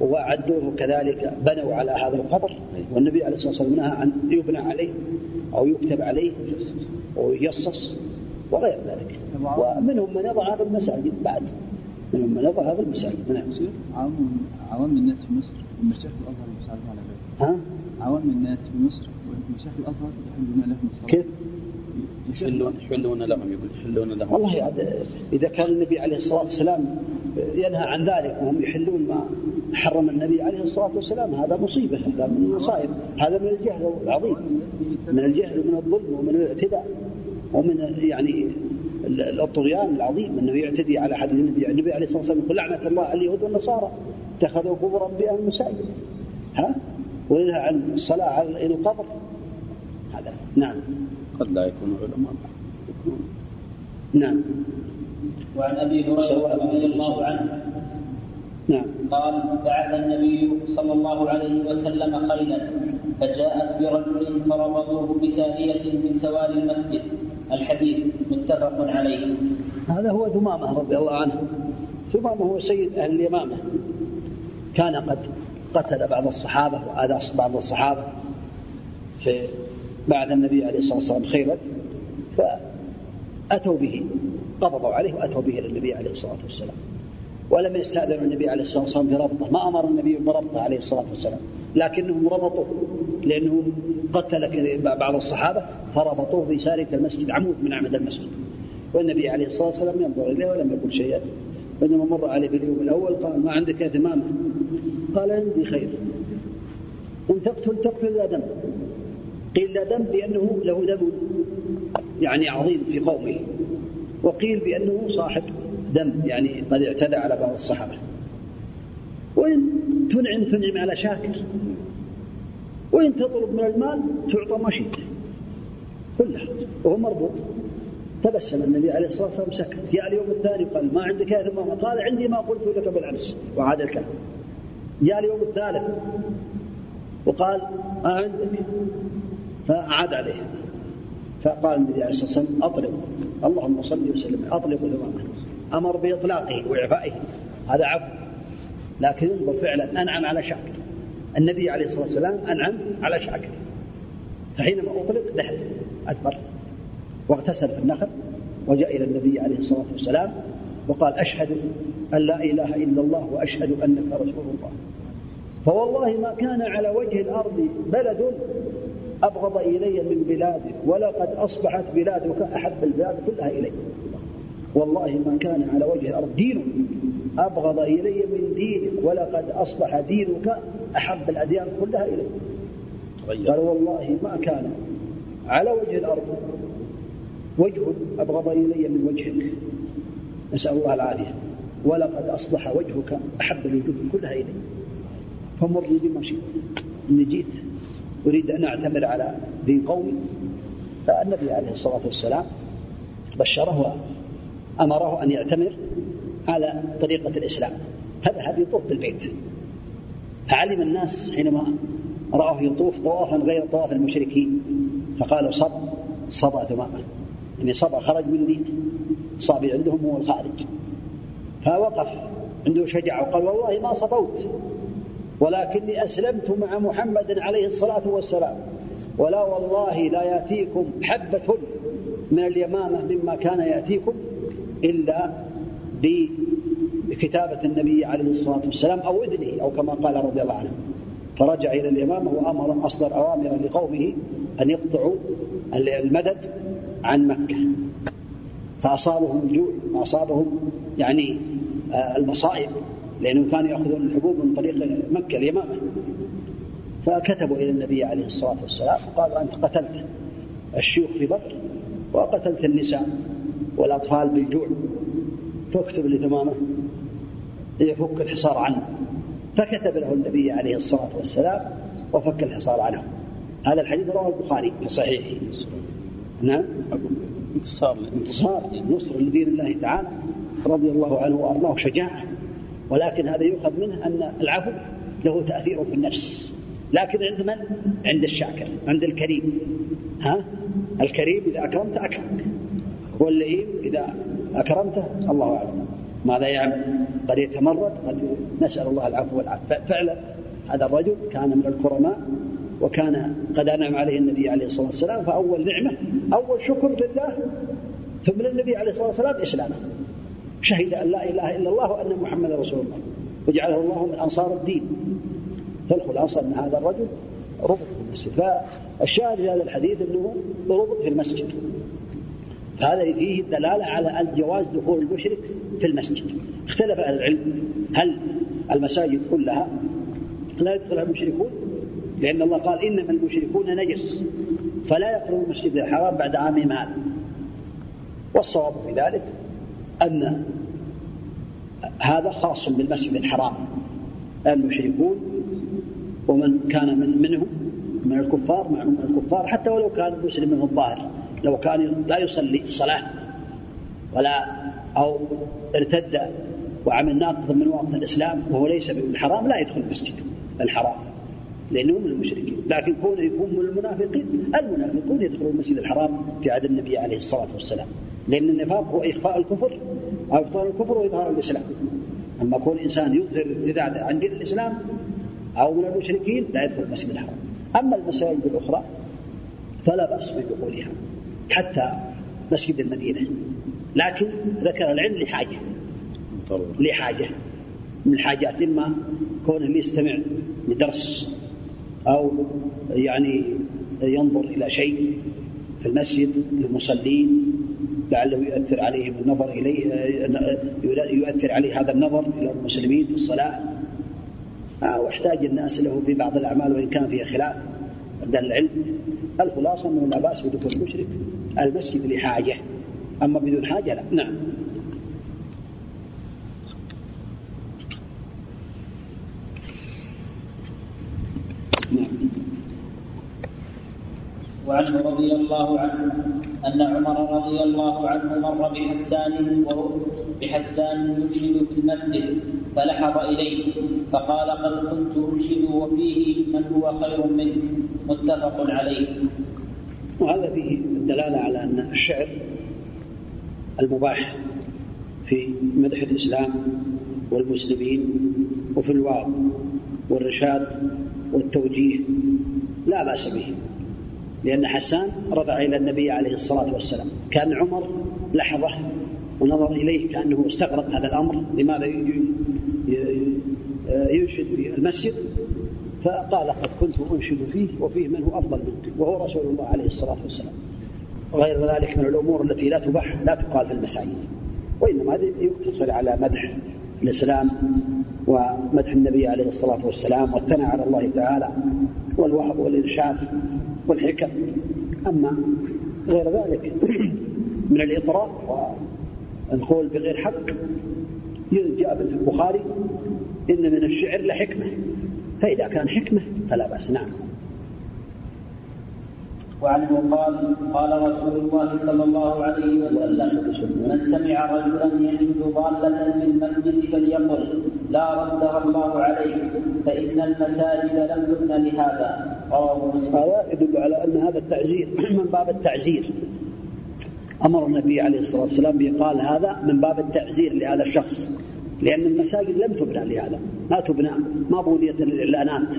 وأعدوه كذلك بنوا على هذا القبر، والنبي عليه الصلاة والسلام نهى أن يبنى عليه أو يكتب عليه ويصص وغير ذلك. ومنهم من يضع هذا المساجد بعد، منهم من يضع هذا المساجد. نعم، عوام الناس في مصر والمشايخ الأزهر يساعدون على ذلك. عوام الناس في مصر والمشايخ الأزهر يحلون لهم الصلاة. كيف يحلون لهم؟ يقول يحلون لهم. والله إذا كان النبي عليه الصلاة والسلام ينهى عن ذلك وهم يحلون ما حرم النبي عليه الصلاة والسلام، هذا مصيبة، هذا من المصائب، هذا من الجهل العظيم، من الجهل ومن الظلم ومن الاعتداء ومن يعني الطغيان العظيم، أنه يعتدي على حد النبي عليه الصلاة والسلام يقول لعنة الله على اليهود والنصارى اتخذوا قبور أنبيائهم مساجد، وينهى عن الصلاة على القبر. هذا. نعم. قد لا يكون علماء. نعم. وعن أبي هريرة رضي الله عنه. نعم. قال بعث النبي صلى الله عليه وسلم خيلا فجاءت برجل فربطوه بسارية من سواري المسجد. الحديث متفق عليه. هذا هو ذمامة رضي الله عنه. ذمامة هو سيد أهل اليمامة. كان قد قتل بعض الصحابة وآذى بعض الصحابة بعد النبي عليه الصلاة والسلام خيرا، فأتوا به، قبضوا عليه وأتوا به للنبي عليه الصلاة والسلام، ولم يستأذنوا النبي عليه الصلاة والسلام بربطه، ما أمر النبي بربطه عليه الصلاة والسلام، لكنهم ربطوه لأنه قتل بعض الصحابة فربطوه في سارية المسجد، عمود من أعمدة المسجد، والنبي عليه الصلاة والسلام ينظر إليه ولم يقل شيئا، وإنما مر عليه باليوم الأول قال ما عندك يا ذمامة؟ قال عندي خير، إن تقتل لا دم. قيل لا دم بأنه له دم يعني عظيم في قومه، وقيل بأنه صاحب دم يعني قد اعتدى على بعض الصحابة. وإن تنعم تنعم على شاكر، وإن تطلب من المال تعطى ما شئت كلها، وهو مربوط. تبسم النبي عليه الصلاة والسلام سكت. جاء اليوم الثاني قال ما عندك يا ذمامة؟ قال عندي ما قلت لك بالأمس وعاد الكلام. جاء اليوم الثالث وقال عندك، فأعاد عليه، فقال النبي عليه الصلاة والسلام أطلقه، اللهم صل وسلم، أطلقه ذمامة، أمر بإطلاقه وإعفائه، هذا عفو، لكن انظر فعلا أنعم على شاكر، النبي عليه الصلاة والسلام أنعم على شاكر، فحينما أطلق ذهب أدبر واغتسل في النخل وجاء إلى النبي عليه الصلاة والسلام وقال أشهد أن لا إله إلا الله وأشهد أنك رسول الله، فوالله ما كان على وجه الأرض بلد أبغض إلي من بلادك، ولقد أصبحت بلادك أحب البلاد كلها إلي، والله ما كان على وجه الأرض دين أبغض إلي من دينك، ولقد أصبح دينك أحب الأديان كلها إلي. قال والله ما كان على وجه الأرض وجه أبغض إلي من وجهك، نسأل الله العافية، ولقد أصبح وجهك أحب الوجوه كلها إلي، فمر لي بما شئت، إني جئت أريد أن أعتمر على دين قومي. فالنبي عليه الصلاة والسلام بشره وأمره أن يعتمر على طريقة الإسلام، هذا يطوف بالبيت، فعلم الناس حينما رأوه يطوف طوافا غير طواف المشركين، فقالوا صبا ذمامة، يعني صبا خرج من دين، صابي عندهم هو الخارج، فوقف عنده شجاعة وقال والله ما صبوت، ولكني أسلمت مع محمد عليه الصلاة والسلام، ولا والله لا يأتيكم حبة من اليمامة مما كان يأتيكم إلا بكتابة النبي عليه الصلاة والسلام أو إذنه، أو كما قال رضي الله عنه. فرجع إلى اليمامة وأمر أصدر أوامر لقومه أن يقطعوا المدد عن مكة، فأصابهم الجوع، أصابهم يعني المصائب، لأنهم كانوا يأخذون الحبوب من طريق مكة اليمامة، فكتبوا إلى النبي عليه الصلاة والسلام وقالوا أنت قتلت الشيوخ في بدر وقتلت النساء والأطفال بالجوع، فاكتب لذمامة يفك الحصار عنه، فكتب له النبي عليه الصلاة والسلام وفك الحصار عنه. هذا الحديث رواه البخاري في صحيحه. نعم، انتصار نصر لدين الله تعالى رضي الله عنه وأرضاه، شجاعة، ولكن هذا يؤخذ منه أن العفو له تأثير في النفس، لكن عند من؟ عند الشاكر، عند الكريم. الكريم إذا أكرمت أكرمك، واللئيم إذا أكرمته الله أعلم ماذا يعمل، قد يتمرد، قد نسأل الله العفو والعافية. فعلا هذا الرجل كان من الكرماء، وكان قد أنعم عليه النبي عليه الصلاة والسلام، فأول نعمة أول شكر لله، ثم للنبي عليه الصلاة والسلام إسلامه، شهد أن لا إله إلا الله وأن محمد رسول الله، وجعله الله من أنصار الدين، فالخل أنصار من هذا الرجل ربط في المسجد. فالشاهد في هذا الحديث أنه ربط في المسجد، فهذا فيه الدلالة على الجواز دخول المشرك في المسجد. اختلف أهل العلم هل المساجد كلها لا يدخلها المشركون، لأن الله قال إنما المشركون نجس فلا يقربوا المسجد الحرام بعد عامهم هذا، والصواب في ذلك أن هذا خاص بالمسجد الحرام، المشركون ومن كان منهم من الكفار معلوم من الكفار حتى ولو كان مسلم منهم الظاهر، لو كان لا يصلي الصلاة ولا أو ارتد وعمل ناقض من نواقض الإسلام وهو ليس بالحرام لا يدخل المسجد الحرام لأنه من المشركين، لكن كونه يكون من المنافقين، المنافقون يدخلون المسجد الحرام في عهد النبي عليه الصلاة والسلام، لأن النفاق هو إخفاء الكفر أو إظهار الكفر وإظهار الإسلام. أما كل إنسان يظهر ارتداد عن دين الإسلام أو من المشركين لا يدخل المسجد الحرام. أما المساجد الأخرى فلا بأس بدخولها حتى مسجد المدينة، لكن ذكر العلم لحاجة من الحاجات، إما كونه يستمع لدرس أو يعني ينظر إلى شيء في المسجد للمصلين لعله يؤثر عليهم النظر إليه، يؤثر عليه هذا النظر إلى المسلمين في الصلاة، أو احتاج الناس له في بعض الأعمال وإن كان فيها خلاف عند العلم. الخلاصة أنه لا بأس بدخول المشرك المسجد لحاجة، أما بدون حاجة لا. نعم. وعنه رضي الله عنه أن عمر رضي الله عنه مر بحسان يرشد في المسجد فلحظ إليه فقال قد كنت أرشد وفيه من هو خير منه، متفق عليه. وهذا فيه الدلالة على أن الشعر المباح في مدح الإسلام والمسلمين وفي الوعظ والرشاد والتوجيه لا بأس به، لأن حسان رضع إلى النبي عليه الصلاة والسلام، كان عمر لحظه ونظر إليه كأنه استغرب هذا الأمر، لماذا ينشد في المسجد؟ فقال قد كنت أنشد فيه وفيه من هو أفضل منك، وهو رسول الله عليه الصلاة والسلام. غير ذلك من الأمور التي لا تباح لا تقال في المساجد، وإنما هذا يقتصر على مدح الإسلام ومدح النبي عليه الصلاة والسلام والثناء على الله تعالى والوعظ والإرشاد والحكم. أما غير ذلك من الإطراء والقول بغير حق، جاء في البخاري إن من الشعر لحكمة، فإذا كان حكمة فلا بأس. نعم. وعنه قال قال رسول الله صلى الله عليه وسلم من سمع رجلا يجد ضالة في المسجد فليقل لا ردها الله عليه فإن المساجد لم تبن لهذا. هذا يدل على أن هذا التعزير من باب التعزير، أمر النبي عليه الصلاة والسلام بقال هذا من باب التعزير لهذا الشخص، لأن المساجد لم تبنى لهذا، ما تبنى، ما بنيت للإعلانات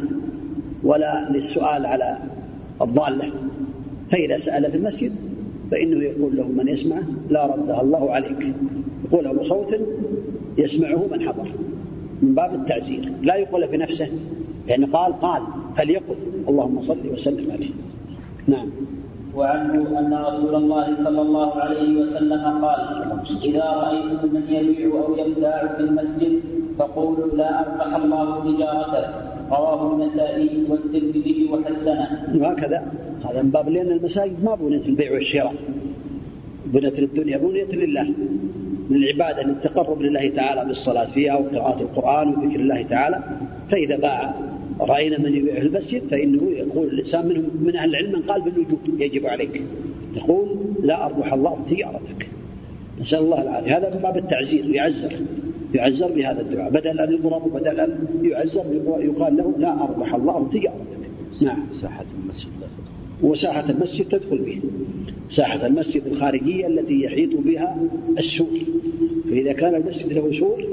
ولا للسؤال على الضالة، فإذا سأل في المسجد فإنه يقول له من يسمعه لا ردها الله عليك، يقوله بصوت يسمعه من حضر، من باب التعزير، لا يقول في نفسه يعني قال فليقل اللهم صل وسلم عليه. نعم. وعنه أن رسول الله صلى الله عليه وسلم قال إذا رأيتم من يبيع أو يبتاع في المسجد فقولوا لا أربح الله تجارته، رواه النسائي والترمذي وحسنه. وهكذا هذا من باب، لأن المساجد ما بنيت البيع والشراء، بنيت للدنيا، بنيت لله، للعبادة، للتقرب لله تعالى بالصلاة فيها وقراءة القرآن وذكر الله تعالى. فإذا باع رأينا من يبيع في المسجد فإنه يقول الإنسان من أهل العلم من قال بالوجوب يجب عليك، يقول لا أربح الله تجارتك، نسأل الله العافية. هذا من باب التعزير، يعزر بهذا الدعاء بدل أن يضرب، بدل أن يعزر يقال له لا أربح الله تجارتك. نعم. ساحة المسجد، وساحة المسجد تدخل به ساحة المسجد الخارجية التي يحيط بها السور، فإذا كان المسجد له سور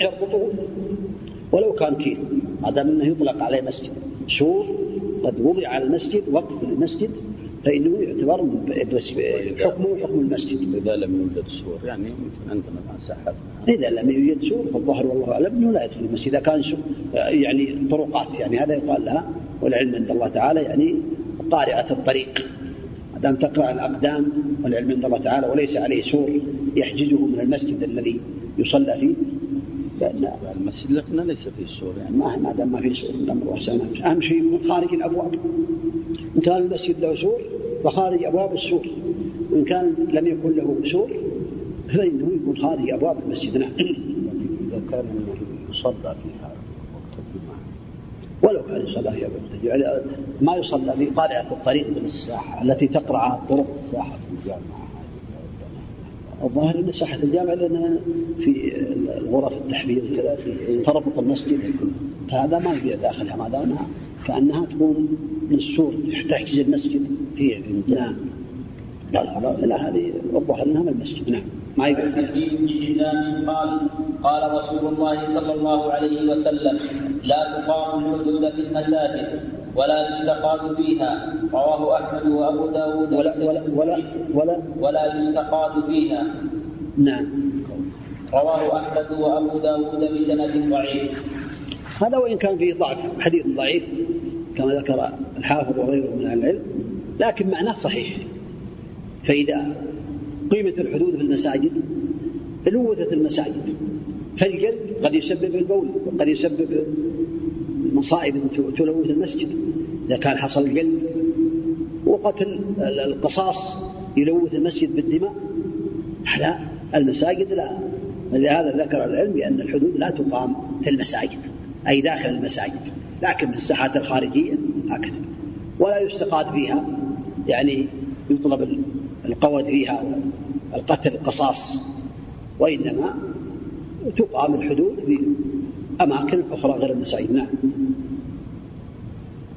يربطه ولو كان كيل، هذا منه يطلق عليه مسجد، سور قد وضع على المسجد وقف للمسجد فإنه يعتبر حكمه حكم المسجد. إذا لم يوجد سور يعني عندنا ساحة، إذا لم يوجد سور فالظهر والله أعلم أنه لا يدخل المسجد، إذا كان يعني طرقات، يعني هذا يقال لها والعلم عند الله تعالى يعني قارعة الطريق، دام تقرع الأقدام والعلم عند الله تعالى وليس عليه سور يحجزه من المسجد الذي يصلى فيه، لأن المسجد لكنا ليس فيه سور، يعني ما دام ما فيه سور الأمر وحسنات. أهم شيء من خارج الأبواب، إن كان المسجد له سور فخارج أبواب السور، وإن كان لم يكن له سور فإنه يكون خارج أبواب المسجد. إذا كان يصلى فيها ولو كان صلاة يا بنتي ما يصلى في قارعة الطريق من الساحة التي تقرع طرق الساحة في الجامعة. الظاهر أن ساحة الجامعة لأننا في غرف التحرير كذا في تربط المسجد الكل، فهذا ما يبيع داخلها ما دامها كأنها تكون من السور تحتجز المسجد فيه. نعم لا هذه الظاهر أنها من المسجد. نعم ما يبيع. قال رسول الله صلى الله عليه وسلم: لا تقام الحدود في المساجد ولا يستقاد فيها. رواه أحمد وأبو داود. ولا يستقاد فيها. نعم. رواه أحمد وأبو داود بسند ضعيف. هذا وإن كان فيه ضعف، حديث ضعيف كما ذكر الحافظ وغيره من العلم، لكن معناه صحيح. فإذا قيمة الحدود في المساجد ألوثت المساجد، فالجلد قد يسبب البول وقد يسبب مصائب تلوث المسجد إذا كان حصل الجلد، وقتل القصاص يلوث المسجد بالدماء. لا، المساجد لا. لهذا ذكر العلم أن الحدود لا تقام في المساجد أي داخل المساجد، لكن الساحات الخارجية هكذا. ولا يستقاد فيها يعني يطلب القوة فيها القتل القصاص، وإنما تقام الحدود في أماكن أخرى غير المساجد. نعم.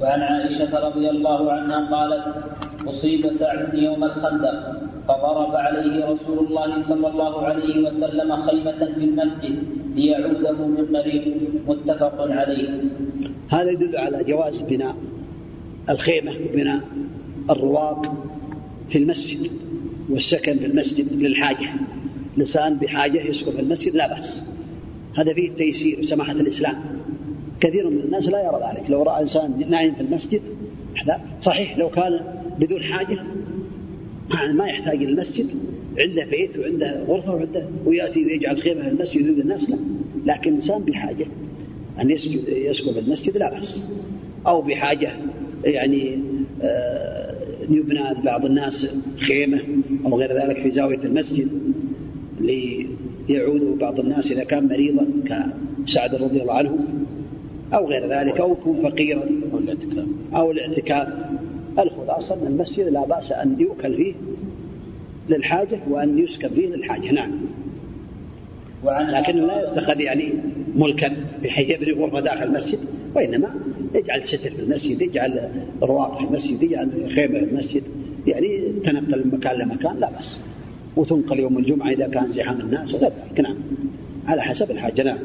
وعن عائشة رضي الله عنها قالت: أصيب سعد يوم الخندق فضرب عليه رسول الله صلى الله عليه وسلم خيمة في المسجد ليعوده من قريب. متفق عليه. هذا يدل على جواز بناء الخيمة، بناء الرواق في المسجد والسكن في المسجد للحاجة. الإنسان بحاجة يسكن في المسجد لا بأس، هذا فيه تيسير سماحة الإسلام. كثير من الناس لا يرى ذلك، لو رأى إنسان نائم في المسجد صحيح لو كان بدون حاجة ما يحتاج للمسجد، عنده بيت وعنده غرفة وعنده ويأتي ويجعل خيمة في المسجد يريد الناس لا. لكن إنسان بحاجة أن يسكن في المسجد لا بأس، أو بحاجة يعني يبنى لبعض الناس خيمة أو غير ذلك في زاوية المسجد ليعود بعض الناس إذا كان مريضا كسعد رضي الله عنه أو غير ذلك، أو يكون فقيرا أو الاعتكاف. الخلاصة أن المسجد لا بأس أن يؤكل فيه للحاجة وأن يسكن فيه للحاجة. نعم. لكن لا يتخذ يعني ملكا بحيث يبني غرفة داخل المسجد، وإنما يجعل ستر في المسجد، يجعل رواق في المسجد، يجعل خيمة في المسجد، يعني تنقل من مكان لمكان لا بأس، وتنقل يوم الجمعة إذا كان زحام الناس وغير ذلك. نعم، على حسب الحاجة. نعم.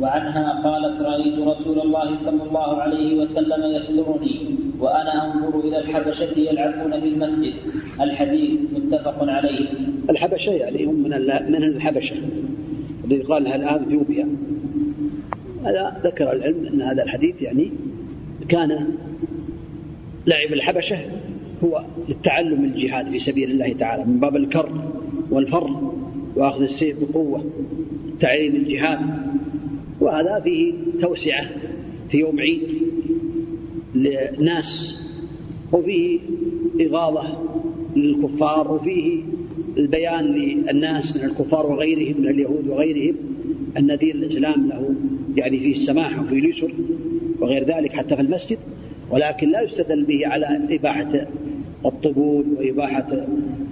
وعنها قالت: رأيت رسول الله صلى الله عليه وسلم يسترني وأنا أنظر إلى الحبشة يلعبون في المسجد. الحديث متفق عليه. الحبشة يعني هم من الحبشة الذي قالها الآن إثيوبيا. هذا ذكر العلم أن هذا الحديث يعني كان لاعب الحبشة هو للتعلم الجهاد في سبيل الله تعالى من باب الكر والفر وأخذ السيف بقوة، تعليم الجهاد. وهذا فيه توسعة في يوم عيد للناس، وفيه إغاظة للكفار، وفيه البيان للناس من الكفار وغيرهم من اليهود وغيرهم أن دين الإسلام له يعني فيه السماح وفيه اليسر وغير ذلك حتى في المسجد. ولكن لا يستدل به على إباحة الطبول وإباحة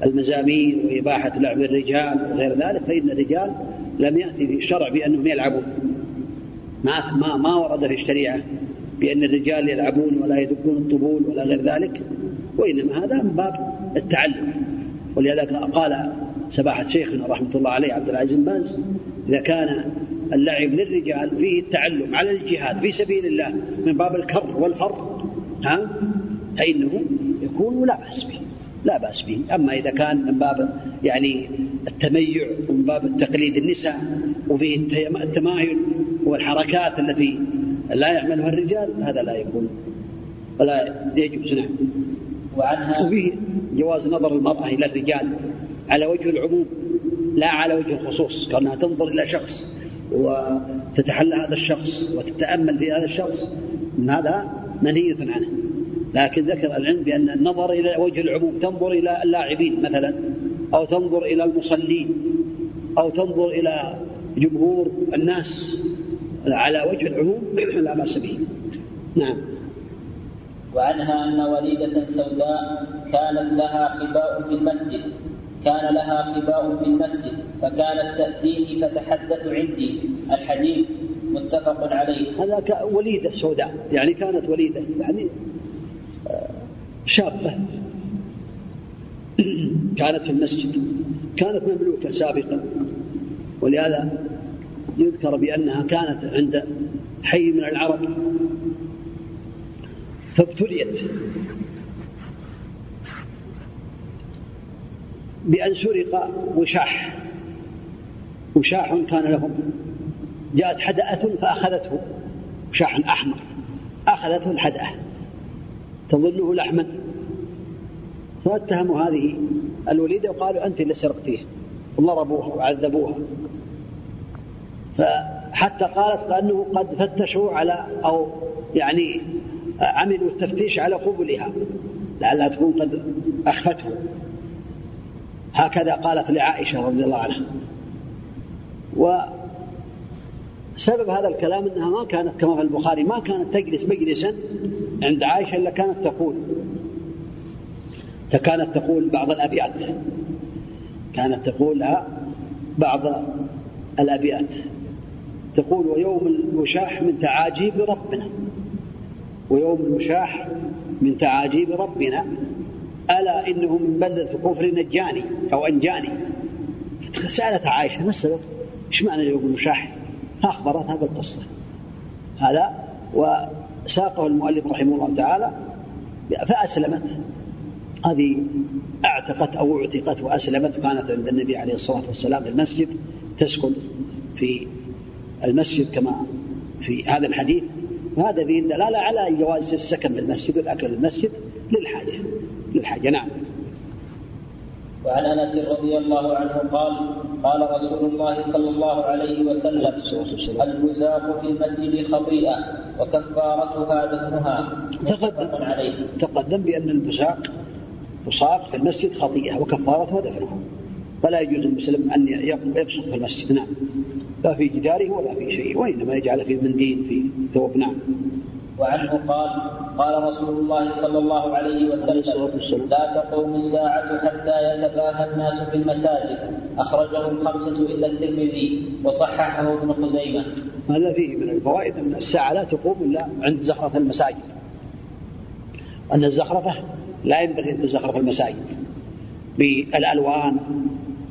المزامير وإباحة لعب الرجال وغير ذلك، فإن الرجال لم يأتي في الشرع بأنهم يلعبون، ما ورد في الشريعة بأن الرجال يلعبون ولا يدبون الطبول ولا غير ذلك، وإنما هذا من باب التعلم. ولذلك قال سباحة شيخنا رحمة الله عليه عبد العزيز باز: إذا كان اللعب للرجال فيه التعلم على الجهاد في سبيل الله من باب الكر والفر فإنه يكون لا بأس به، لا بأس به. أما إذا كان من باب يعني التميع ومن باب التقليد النساء وفيه التمايل والحركات التي لا يعملها الرجال هذا لا يكون ولا يجوز. نعم. وفيه جواز نظر المرأة إلى الرجال على وجه العموم لا على وجه الخصوص، كأنها تنظر إلى شخص وتتحلى هذا الشخص وتتأمل في هذا الشخص، من هذا منهي عنه. لكن ذكر العلم بأن النظر إلى وجه العموم تنظر إلى اللاعبين مثلا، أو تنظر إلى المصلين، أو تنظر إلى جمهور الناس على وجه العموم لا بأس به. نعم. وعنها أن وليدة سوداء كانت لها خباء في المسجد، كان لها خباء في المسجد فكانت تأتيني فتحدث عندي الحديث، متفق عليه. هذا وليدة سوداء يعني كانت وليدة يعني شابة كانت في المسجد، كانت مملوكة سابقا، ولهذا يذكر بأنها كانت عند حي من العرب فابتليت بأن سرق وشاح كان لهم، جاءت حدأة فأخذته، وشاح أحمر أخذته الحدأة تظنه لحما، فاتهموا هذه الوليدة وقالوا أنت اللي سرقتيه، وضربوها وعذبوها، فحتى قالت بأنه قد فتشوا على أو يعني عملوا التفتيش على قبلها لعلها تكون قد أخفته، هكذا قالت لعائشة رضي الله عنها. وسبب هذا الكلام أنها ما كانت كما في البخاري ما كانت تجلس مجلسا عند عائشة إلا كانت تقول، فكانت تقول بعض الأبيات، كانت تقول لها بعض الأبيات، تقول ويوم المشاح من تعاجيب ربنا، ويوم المشاح من تعاجيب ربنا ألا إنه من بلدة كفر نجاني أو أنجاني. سألت عائشة ما السبب، إيش معنى يوم المشاح؟ أخبرتها بالقصة هذا، وساقه المؤلف رحمه الله تعالى فأسلمت، هذه اعتقت أو اعتقت وأسلمت، كانت عند النبي عليه الصلاة والسلام في المسجد، تسكن في المسجد كما في هذا الحديث، وهذا فيه دلالة على جواز السكن في المسجد والأكل في المسجد للحاجة. نعم. وعن أنس رضي الله عنه قال قال رسول الله صلى الله عليه وسلم البزاق في المسجد خطيئة وكفارتها دفنها، متفق عليه. تقدم بأن البزاق يصاب في المسجد خطيئة وكفارتها دفنها، فلا يجوز للمسلم أن يبصق في المسجد، نعم، لا في جداره ولا في شيء، وإنما يجعل في منديل في ثوب، نعم. وعنه قال قال رسول الله صلى الله عليه وسلم لا تقوم الساعة حتى يتباهى الناس في المساجد، أخرجه الخمسة إلا الترمذي وصححه ابن خزيمة. هذا فيه من الفوائد أن الساعة لا تقوم إلا عند زخرفة المساجد، أن الزخرفة لا ينبغي أن تزخرف المساجد بالألوان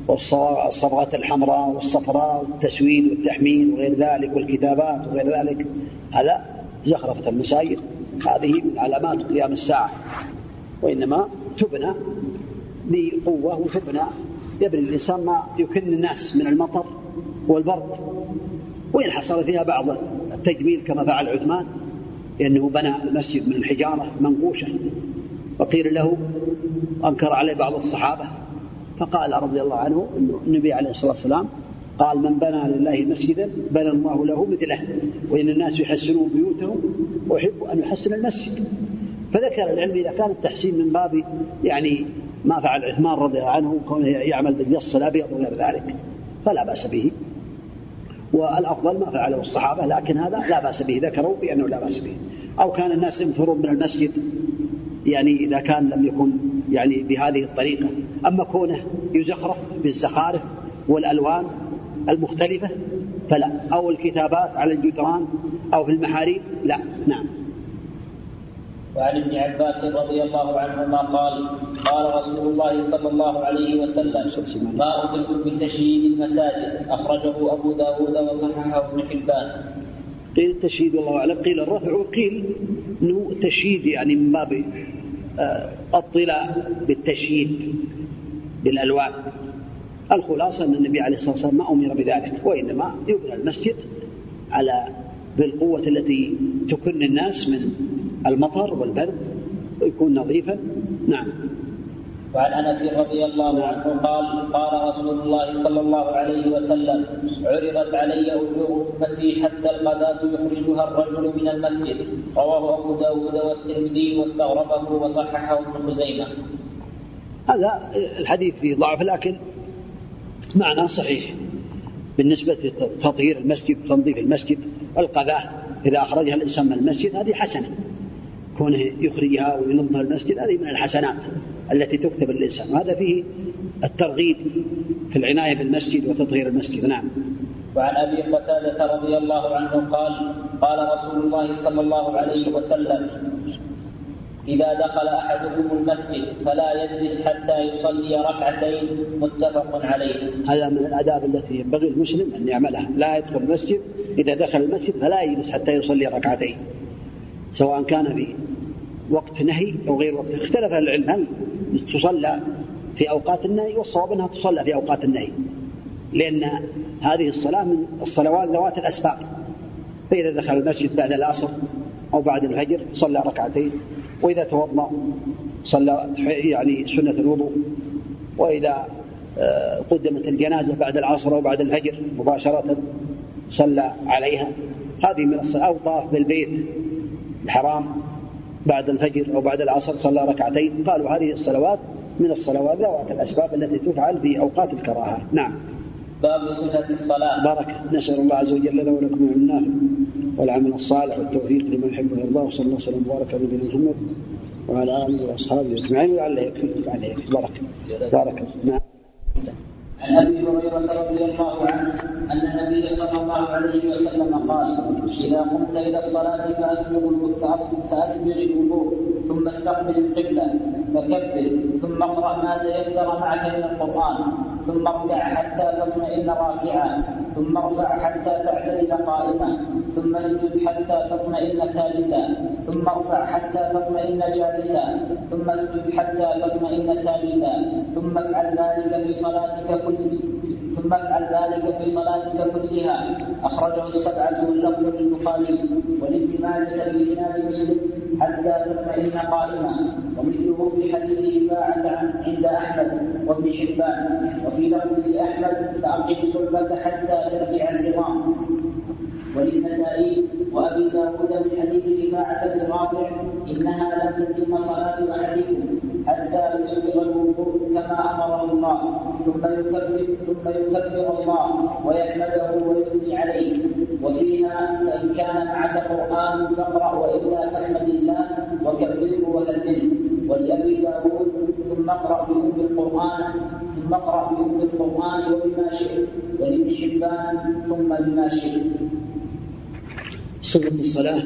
والصبغات الحمراء والصفراء والتسويد والتحميل وغير ذلك والكتابات وغير ذلك، هذا زخرفة المساجد، هذه من علامات قيام الساعة، وإنما تبنى بقوة وتبنى يبني الإنسان ما يكن الناس من المطر والبرد، وإن حصل فيها بعض التجميل كما فعل عثمان، لأنه بنى المسجد من الحجارة منقوشة، وقيل له أنكر عليه بعض الصحابة فقال رضي الله عنه أن النبي عليه الصلاة والسلام قال من بنى لله مسجدا بنى الله له مثله، وإن الناس يحسنون بيوتهم ويحب أن يحسن المسجد، فذكر العلم إذا كان التحسين من باب يعني ما فعل عثمان رضي الله عنه كونه يعمل بالجص الأبيض وغير ذلك فلا بأس به، والأفضل ما فعله الصحابة، لكن هذا لا بأس به، ذكروا بأنه لا بأس به. أو كان الناس ينفرون من المسجد يعني إذا كان لم يكن يعني بهذه الطريقة، أما كونه يزخرف بالزخارف والألوان المختلفة فلا، أو الكتابات على الجدران أو في المحاريب لا، نعم. وعن ابن عباس رضي الله عنهما قال قال رسول الله صلى الله عليه وسلم ما أمركم بتشييد المساجد، أخرجه أبو داود وصححه ابن حبان. قيل التشييد والله أعلم، قيل الرفع، وقيل أنه تشييد يعني من باب الطلاء بالتشييد بالألوان. الخلاصة أن النبي عليه الصلاة والسلام ما أمر بذلك، وإنما يبنى المسجد على بالقوة التي تكن الناس من المطر والبرد ويكون نظيفا، نعم. وعن أنس رضي الله عنه قال قال رسول الله صلى الله عليه وسلم عرضت علي أجور أمتي حتى القذاة يخرجها الرجل من المسجد، رواه أبو داود والترمذي واستغربه وصححه ابن خزيمة. هذا الحديث فيه ضعف لكن معنى صحيح بالنسبة لتطهير المسجد وتنظيف المسجد. القذاة إذا أخرجها الإنسان من المسجد هذه حسنة، كونه يخرجها وينظمها المسجد هذه من الحسنات التي تكتب للإنسان، وهذا فيه الترغيب في العناية بالمسجد وتطهير المسجد. نعم. وعن أبي قتادة رضي الله عنه قال: قال رسول الله صلى الله عليه وسلم: إذا دخل أحدكم المسجد فلا يجلس حتى يصلي ركعتين، متفق عليه. هذا من الآداب التي ينبغي المسلم أن يعملها، لا يدخل المسجد، إذا دخل المسجد فلا يجلس حتى يصلي ركعتين، سواء كان في وقت نهي أو غير وقت. اختلف العلم هل تصلى في أوقات النهي، والصواب أنها تصلى في أوقات النهي، لأن هذه الصلاة من الصلوات ذوات الأسباق، فإذا دخل المسجد بعد العصر أو بعد الفجر صلى ركعتين، وإذا توضأ صلى يعني سنة الوضوء، وإذا قدمت الجنازة بعد العصر أو بعد الفجر مباشرة صلى عليها. هذه من الصلاة. أو طاف بالبيت الحرام بعد الفجر أو بعد العصر صلى ركعتين. قالوا هذه الصلوات من الصلوات ذوات الأسباب التي تفعل في أوقات الكراهة. نعم. باب سنة الصلاة. بارك. نسأل الله عز وجل لنا ولكم والنافع والعمل الصالح والتوفيق لمن يحب ويرضاه، صلى الله وسلم وبارك على نبينا محمد وعلى آله وأصحابه أجمعين. عليك بارك. نعم. عن أبي هريرة رضي الله عنه أن النبي صلى الله عليه وسلم قال: إذا قمت إلى الصلاة فأسبغ الوضوء ثم استقبل القبلة فكبر، ثم اقرأ ما تيسر معك من القرآن، ثم اركع حتى تطمئن راكعا، ثم ارفع حتى تعتدل قائما، ثم اسجد حتى تطمئن ساجدا، ثم ارفع حتى تطمئن جالسا، ثم اسجد حتى تطمئن ساجدا، ثم افعل ذلك في صلاتك كلها. أخرجه السبعة واللفظ للبخاري ولابن ماجه بإسناد مسلم حتى تطمئن قائما، ومثله في حديث باعة عند أحمد وابن حبان، وفي لفظ لأحمد: فأقم صلبك حتى ترجع العظام، وللنسائي وأبي داود من حديث رفاعة بن رافع: إنها لم تتم صلاة أحدكم حتى يسبغ الوضوء كما أمره الله، ثم يكبر الله ويحمده ويثني عليه. وفيها: فإن كان معك قرآن فاقرأ، وإلا فاحمد الله وكبره وهلله. ولأبي داود: ثم اقرأ بأم القرآن وبما شئت. ولابن حبان: ثم بما شئت. صفة الصلاة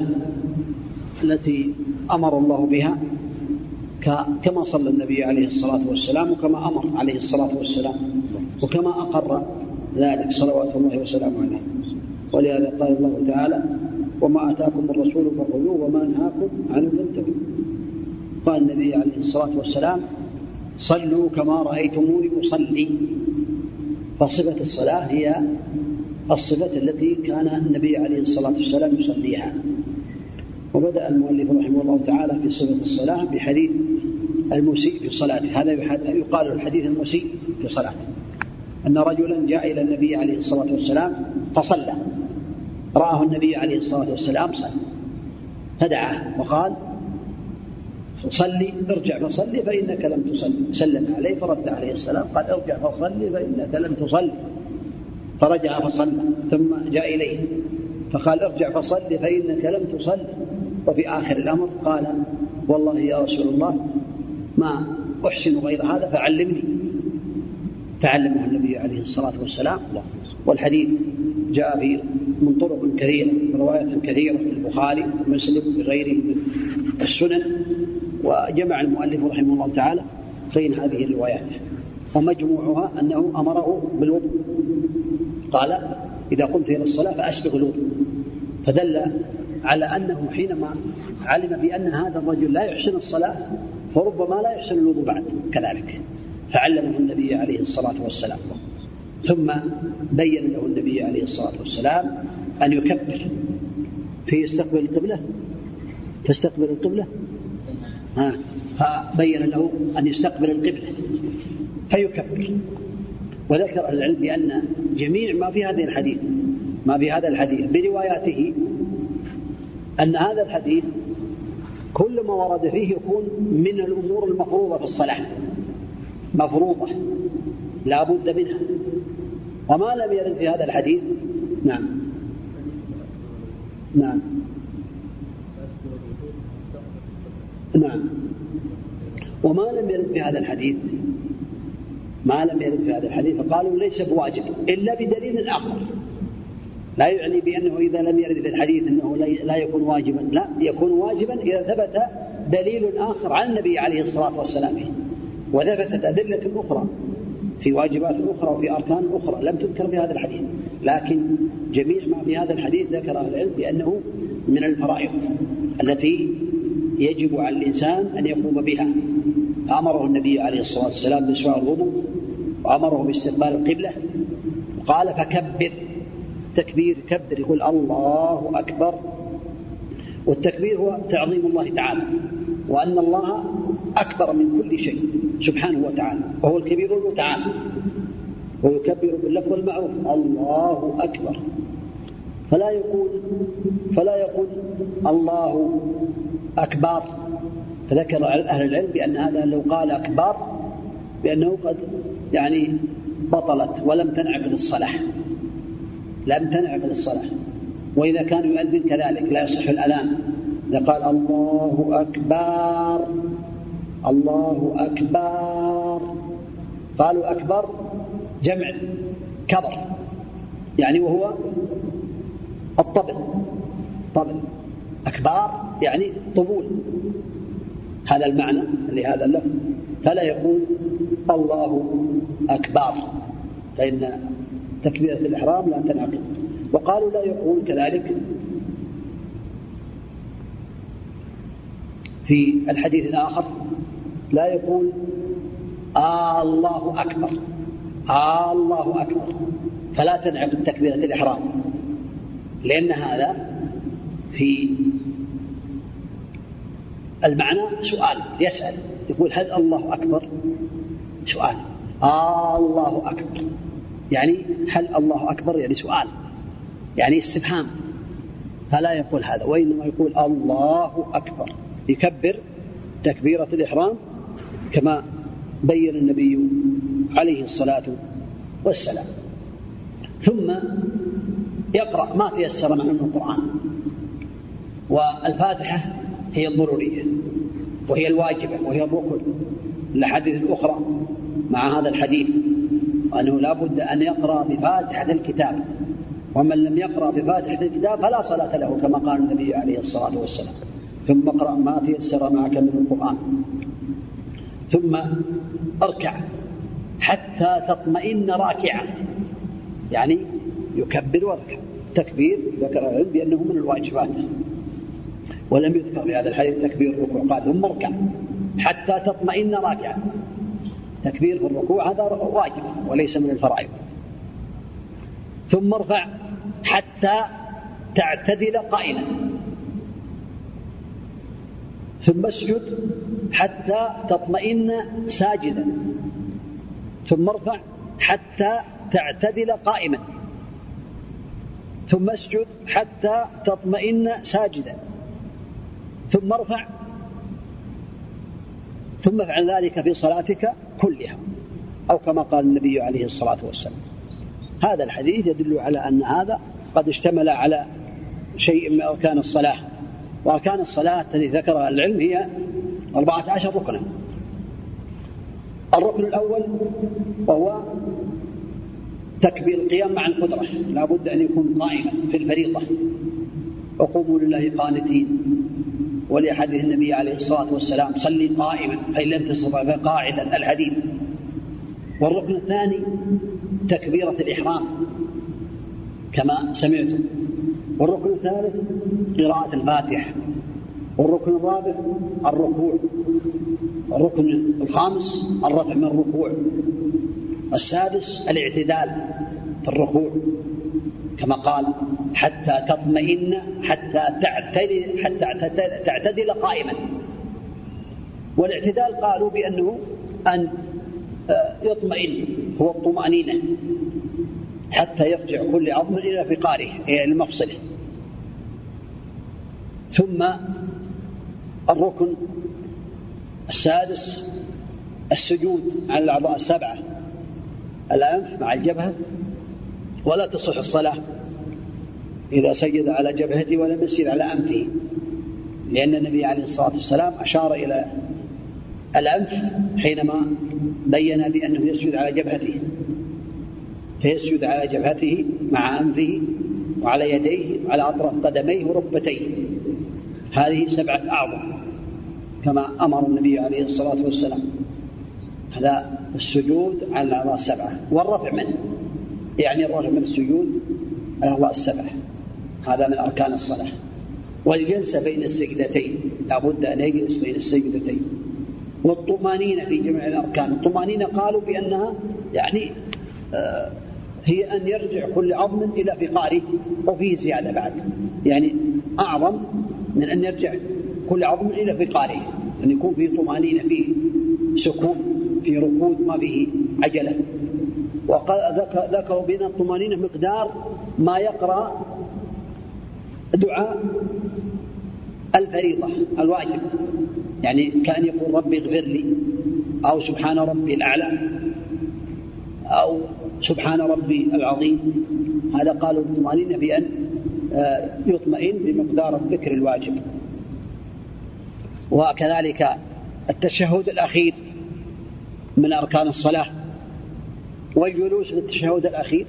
التي أمر الله بها كما صلى النبي عليه الصلاة والسلام، وكما أمر عليه الصلاة والسلام، وكما أقر ذلك صلوات الله وسلامه عليه. ولهذا قال الله تعالى: وما آتاكم الرسول فخذوه وما نهاكم عنه فانتهوا. قال النبي عليه الصلاة والسلام: صلوا كما رأيتموني أصلي. فصفة الصلاة هي الصفة التي كان النبي عليه الصلاة والسلام يصليها. وبدأ المؤلف رحمه الله تعالى في صفة الصلاة بحديث المسيء في صلاته. هذا يقال الحديث المسيء في صلاته، أن رجلا جاء إلى النبي عليه الصلاة والسلام فصلى، رآه النبي عليه الصلاة والسلام صلى، فدعاه وقال: صلي، ارجع فصلي فإنك لم تصلي. سلم عليه فرد عليه السلام قال: ارجع فصلي فإنك لم تصلي. فرجع فصلى، ثم جاء إليه فقال: ارجع فصلي فإنك لم تصلي. وفي آخر الأمر قال: والله يا رسول الله ما أحسن غير هذا، فعلمني. فعلمه النبي عليه الصلاة والسلام. والحديث جاء به من طرق كثيرة، روايات كثيرة في البخاري ومسلم وغيره من السنن، وجمع المؤلف رحمه الله تعالى بين هذه الروايات، ومجموعها أنه أمره بالوضوء. قال: إذا قمت إلى الصلاة فأسبغ الوضوء، فدل على أنه حينما علم بأن هذا الرجل لا يحسن الصلاة فربما لا يحسن الوضوء بعد كذلك، فعلمه النبي عليه الصلاة والسلام. ثم بين له النبي عليه الصلاة والسلام أن يكبر في استقبال القبلة، فاستقبل القبلة، فبين له أن يستقبل القبلة فيكبر. وذكر العلم بأن جميع ما في هذا الحديث برواياته أن هذا الحديث كل ما ورد فيه يكون من الأمور المفروضة في الصلاة، مفروضة لا بد منها. وما لم يرد في هذا الحديث، نعم، نعم نعم. وما لم يرد في هذا الحديث، ما لم يرد في هذا الحديث فقالوا ليس بواجب إلا بدليل آخر، لا يعني بأنه إذا لم يرد في الحديث أنه لا يكون واجبا، لا يكون واجبا إذا ثبت دليل آخر عن النبي عليه الصلاة والسلام وثبتت أدلة أخرى في واجبات أخرى وفي أركان أخرى لم تذكر في هذا الحديث، لكن جميع ما في هذا الحديث ذكر أهل العلم بأنه من الفرائض التي يجب على الإنسان أن يقوم بها. أمره النبي عليه الصلاة والسلام بسواء الوضوء، وأمره باستقبال القبلة، وقال فكبر تكبير، كبر يقول الله أكبر، والتكبير هو تعظيم الله تعالى وأن الله أكبر من كل شيء سبحانه وتعالى وهو الكبير المتعال، ويكبر باللفظ المعروف الله أكبر، فلا يقول الله أكبر. فذكر أهل العلم بأن هذا لو قال أكبر بأنه قد يعني بطلت ولم تنعقد الصلاة، لم تنعقد الصلاة. وإذا كان يؤذن كذلك لا يصح الأذان، إذا قال الله أكبر الله أكبر، قالوا أكبر جمع كبر يعني وهو الطبل، طبل أكبر يعني طبول، هذا المعنى لهذا اللفظ، فلا يقول الله أكبر فإن تكبيرة الإحرام لا تنعقد. وقالوا لا يقول كذلك في الحديث الآخر، لا يقول الله أكبر الله أكبر، فلا تنعقد تكبيرة الإحرام، لأن هذا في المعنى سؤال يسأل، يقول هل الله أكبر، سؤال الله أكبر يعني هل الله أكبر يعني سؤال يعني استفهام، فلا يقول هذا، وإنما يقول الله أكبر، يكبر تكبيرة الإحرام كما بين النبي عليه الصلاة والسلام، ثم يقرأ ما تيسر معه من القرآن. والفاتحة هي الضرورية وهي الواجبة وهي الركن. الأحاديث الأخرى مع هذا الحديث أنه لا بد أن يقرأ بفاتحة الكتاب، ومن لم يقرأ بفاتحة الكتاب فلا صلاة له كما قال النبي عليه الصلاة والسلام. ثم اقرأ ما تيسر معك من القرآن، ثم اركع حتى تطمئن راكعا، يعني يكبر وركع. تكبير ذكر العلم بأنه من الواجبات، ولم يذكر بهذا الحديث تكبير الركوع، قال ثم اركع حتى تطمئن راكعا، تكبير في الركوع هذا واجب وليس من الفرائض. ثم ارفع حتى تعتدل قائلا، ثم اسجد حتى تطمئن ساجدا، ثم ارفع حتى تعتدل قائما، ثم اسجد حتى تطمئن ساجدا، ثم ارفع، ثم افعل ذلك في صلاتك كلها، أو كما قال النبي عليه الصلاة والسلام. هذا الحديث يدل على أن هذا قد اشتمل على شيء من أركان الصلاة، وأركان الصلاة التي ذكرها العلم هي 14 ركنا. الركن الأول وهو تكبير القيام مع القدرة، لا بد أن يكون قائما في الفريضة، وقوموا لله قانتين، ولحديث النبي عليه الصلاة والسلام صلي قائما فإن لم تستطع فقاعدا، الحديث. والركن الثاني تكبيرة الإحرام كما سمعتم، والركن الثالث قراءة الفاتحة، والركن الرابع الركوع، الركن الخامس الرفع من الركوع، السادس الاعتدال في الركوع كما قال حتى تطمئن حتى تعتدل قائما. والاعتدال قالوا بأنه أن يطمئن، هو الطمأنينة، حتى يرجع كل عظم إلى فقاره إلى مفصله. ثم الركن السادس السجود على الأعضاء السبعة، الأنف مع الجبهة، ولا تصح الصلاة إذا سجد على جبهته ولم يسجد على أنفه، لأن النبي عليه الصلاة والسلام أشار إلى الأنف حينما بين بأنه يسجد على جبهته، فيسجد على جبهته مع أنفه وعلى يديه وعلى أطراف قدميه وركبتيه، هذه 7 أعضاء كما أمر النبي عليه الصلاة والسلام. هذا السجود على الأعضاء 7، والرفع منه يعني الرفع من السجود على الأعضاء 7، هذا من أركان الصلاة. والجلسة بين السجدتين، لا بد أن يجلس بين السجدتين. والطمأنينة في جميع الأركان، الطمأنينة قالوا بأنها يعني هي أن يرجع كل عظم إلى فقاره، وفيه زيادة بعد، يعني أعظم من أن يرجع كل عظم إلى فقاره، أن يكون فيه طمأنينة، فيه سكون، في ركود ما به عجلة. وذكروا بين الطمأنينة مقدار ما يقرأ دعاء الفريضة الواجب، يعني كأن يقول ربي اغفر لي، أو سبحان ربي الأعلى، أو سبحان ربي العظيم. هذا قالوا الطمأنينة بأن يطمئن بمقدار الذكر الواجب. وكذلك التشهد الأخير من أركان الصلاة، والجلوس للتشهد الأخير،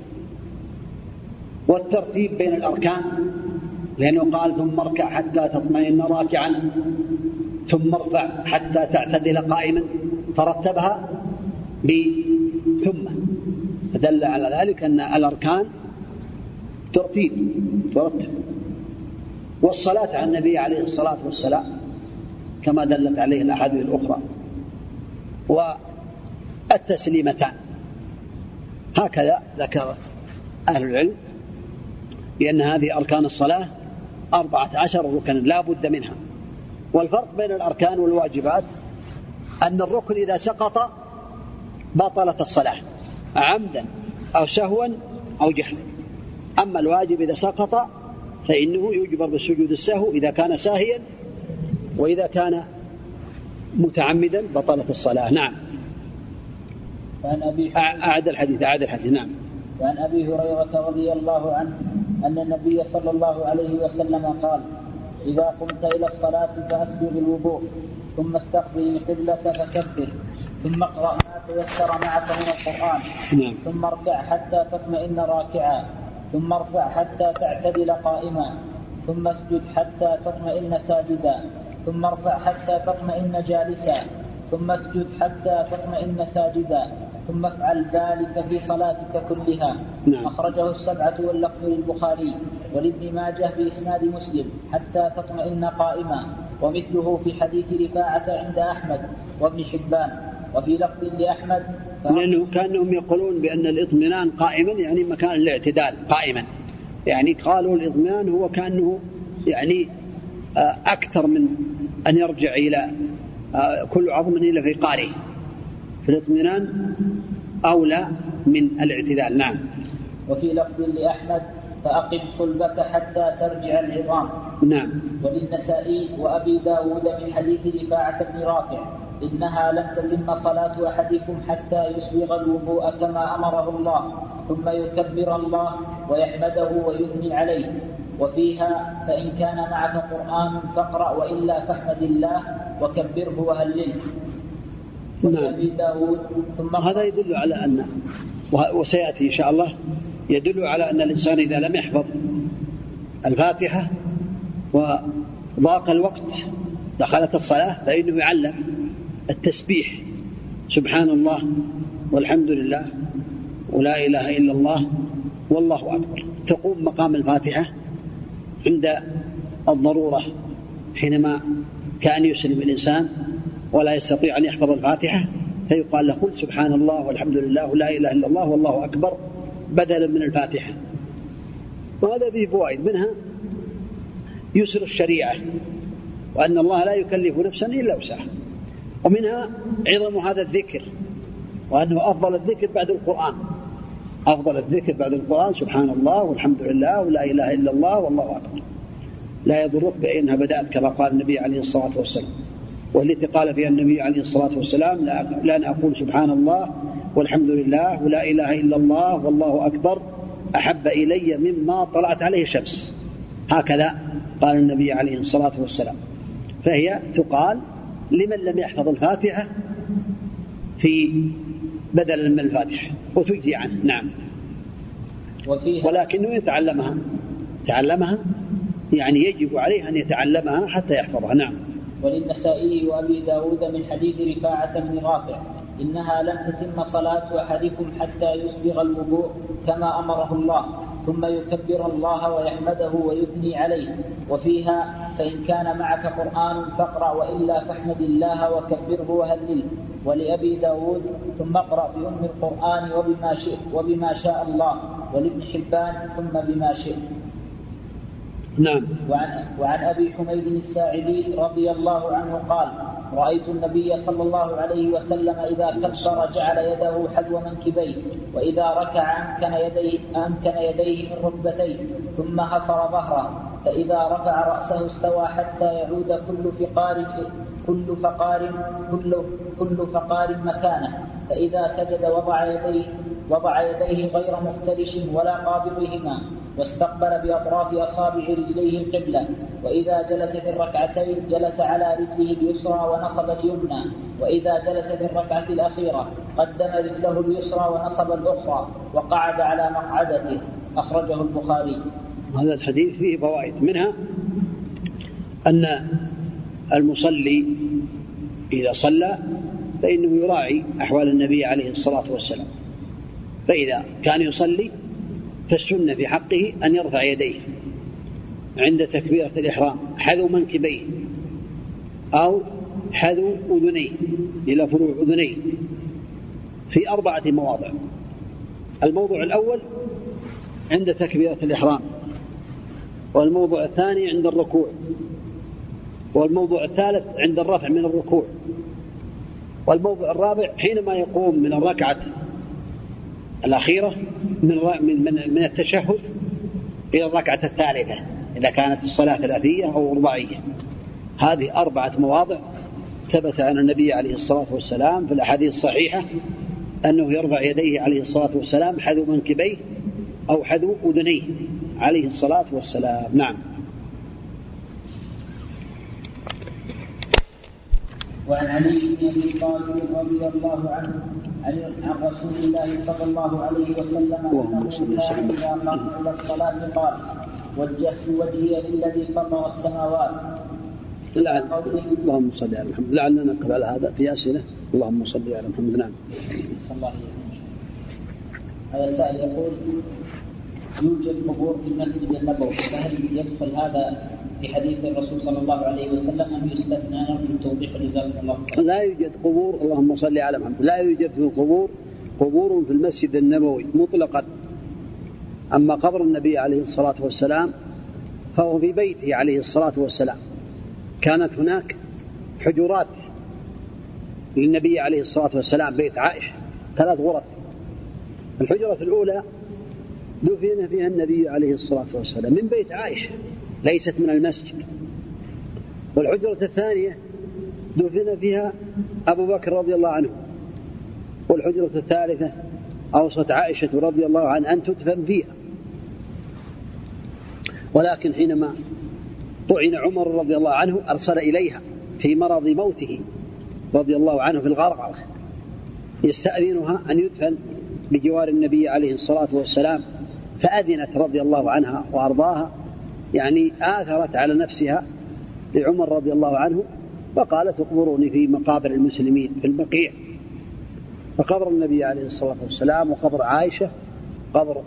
والترتيب بين الأركان، لأنه قال ثم اركع حتى تطمئن راكعا، ثم ارفع حتى تعتدل قائما، فرتبها بثم، فدل على ذلك أن الأركان ترتيب ترتب. والصلاة على النبي عليه الصلاة والسلام كما دلت عليه الأحاديث الأخرى، والتسليمتان، هكذا ذكر أهل العلم، لأن هذه أركان الصلاة 14 ركنا لا بد منها. والفرق بين الأركان والواجبات أن الركن إذا سقط بطلت الصلاة عمدا أو سهوا أو جهلا، أما الواجب إذا سقط فإنه يجبر بالسجود السهو إذا كان ساهيا، وإذا كان متعمدا بطلت الصلاة. نعم. أعد الحديث. نعم. وعن أبي هريرة رضي الله عنه أن النبي صلى الله عليه وسلم قال: إذا قمت إلى الصلاة فأسجد بالوضوء، ثم استقبل قبلك فكبر، ثم اقرأ ما تيسر معك من القرآن، ثم اركع حتى تطمئن راكعا، ثم ارفع حتى تعتدل قائما، ثم اسجد حتى تطمئن ساجدا، ثم ارفع حتى تطمئن جالسا، ثم اسجد حتى تطمئن ساجدا، ثم افعل ذلك في صلاتك كلها. أخرجه 7 واللفظ للبخاري ولابن ماجه بإسناد مسلم حتى تطمئن قائما، ومثله في حديث رفاعة عند أحمد وابن حبان، وفي لفظ لأحمد لأنه كانهم يقولون بأن الإطمئنان قائما يعني مكان الاعتدال قائما، يعني قالوا الإطمئنان هو كأنه يعني أكثر من أن يرجع إلى كل عظم إلى فقاره، فالاطمئنان أولى من الاعتدال. نعم. وفي لفظ لأحمد فأقم صلبك حتى ترجع العظام. نعم. وللنسائي وأبي داود من حديث رفاعة بن رافع: إنها لن تتم صلاة أحدكم حتى يسبغ الوضوء كما أمره الله، ثم يكبر الله ويحمده ويثني عليه. وفيها: فإن كان معك قرآن فاقرأ، وإلا فاحمد الله وكبره وهلله. هذا يدل على أن، وسيأتي إن شاء الله، يدل على أن الإنسان إذا لم يحفظ الفاتحة وضاق الوقت دخلت الصلاة فإنه يعلم التسبيح، سبحان الله والحمد لله ولا إله إلا الله والله أكبر، تقوم مقام الفاتحة عند الضرورة، حينما كان يسلم الإنسان ولا يستطيع أن يحفظ الفاتحة فيقال له قل سبحان الله والحمد لله ولا إله إلا الله والله أكبر بدلا من الفاتحة. وهذا فيه فوائد، منها يسر الشريعة وأن الله لا يكلف نفسا إلا وسعها، ومنها عظم هذا الذكر وأنه أفضل الذكر بعد القرآن، أفضل الذكر بعد القرآن سبحان الله والحمد لله ولا إله إلا الله والله أكبر، لا يضرك بأنها بدأت كما قال النبي عليه الصلاة والسلام، والتي قال فيها النبي عليه الصلاة والسلام لأن أقول سبحان الله والحمد لله ولا إله إلا الله والله أكبر أحب إلي مما طلعت عليه الشمس، هكذا قال النبي عليه الصلاة والسلام. فهي تقال لمن لم يحفظ الفاتحة في بدل من الفاتحة وتجزي عنه. نعم، ولكنه يتعلمها يعني يجب عليه أن يتعلمها حتى يحفظها. نعم. وللنسائي وأبي داود من حديث رفاعة بن رافع إنها لم تتم صلاة أحدكم حتى يسبغ الوضوء كما أمره الله ثم يكبر الله ويحمده ويثني عليه. وفيها فإن كان معك قرآن فاقرأ وإلا فاحمد الله وكبره وهلله. ولأبي داود ثم اقرأ بأم القرآن وبما شئت وبما شاء الله، ولابن حبان ثم بما شئت. نعم. وعن أبي حميد الساعدي رضي الله عنه قال رأيت النبي صلى الله عليه وسلم إذا كبر جعل يده حذو منكبيه، وإذا ركع أمكن يديه من ركبتيه ثم حصر ظهره، فإذا رفع رأسه استوى حتى يعود كل فقار مكانه، فإذا سجد وضع يديه غير مفترش ولا قابضهما واستقبل بأطراف أصابع رجليه القبلة، وإذا جلس في الركعتين جلس على رجله اليسرى ونصب اليمنى، وإذا جلس في الركعة الأخيرة قدم رجله اليسرى ونصب الأخرى وقعد على مقعدته. أخرجه البخاري. هذا الحديث فيه فوائد، منها أن المصلي إذا صلى فإنه يراعي أحوال النبي عليه الصلاة والسلام، فإذا كان يصلي فالسنة في حقه أن يرفع يديه عند تكبيرة الإحرام حذو منكبيه أو حذو أذنيه إلى فروع أذنيه في 4 مواضع. الموضع الأول عند تكبيرة الإحرام، والموضع الثاني عند الركوع، والموضع الثالث عند الرفع من الركوع، والموضع الرابع حينما يقوم من الركعة الأخيرة من التشهد إلى الركعة الثالثة إذا كانت الصلاة ثلاثية أو رباعية. هذه 4 مواضع ثبت عن النبي عليه الصلاة والسلام في الأحاديث الصحيحة أنه يرفع يديه عليه الصلاة والسلام حذو منكبيه أو حذو أذنيه عليه الصلاة والسلام. نعم. وعن علي بن أبي طالب رضي الله عنه عن رسول الله صلى الله عليه وسلم أنه كان إذا قام إلى الصلاة قال وجهت وجهي للذي فطر السماوات. اللهم صل على محمد. لعلنا نقف على هذا في أسئلة. اللهم صل على محمد. نعم. هذا السائل يقول يوجد قبور في المسجد النبوي، فهل يدخل هذا في حديث الرسول صلى الله عليه وسلم أم يستثنى؟ من توضيح لذلك الله. لا يوجد قبور، اللهم صل على محمد، لا يوجد في قبور في المسجد النبوي مطلقا. أما قبر النبي عليه الصلاة والسلام فهو في بيته عليه الصلاة والسلام. كانت هناك حجرات للنبي عليه الصلاة والسلام، بيت عائشة 3 غرف. الحجرة الأولى دفن فيها النبي عليه الصلاة والسلام من بيت عائشة، ليست من المسجد. والحجرة الثانية دفن فيها أبو بكر رضي الله عنه. والحجرة الثالثة أوصت عائشة رضي الله عنها أن تدفن فيها، ولكن حينما طعن عمر رضي الله عنه أرسل إليها في مرض موته رضي الله عنه في الغرغرة يستأذنها أن يدفن بجوار النبي عليه الصلاة والسلام، فأذنت رضي الله عنها وأرضاها، يعني آثرت على نفسها لعمر رضي الله عنه، فقالت اقبروني في مقابر المسلمين في البقيع. فقبر النبي عليه الصلاة والسلام وقبر عائشة قبر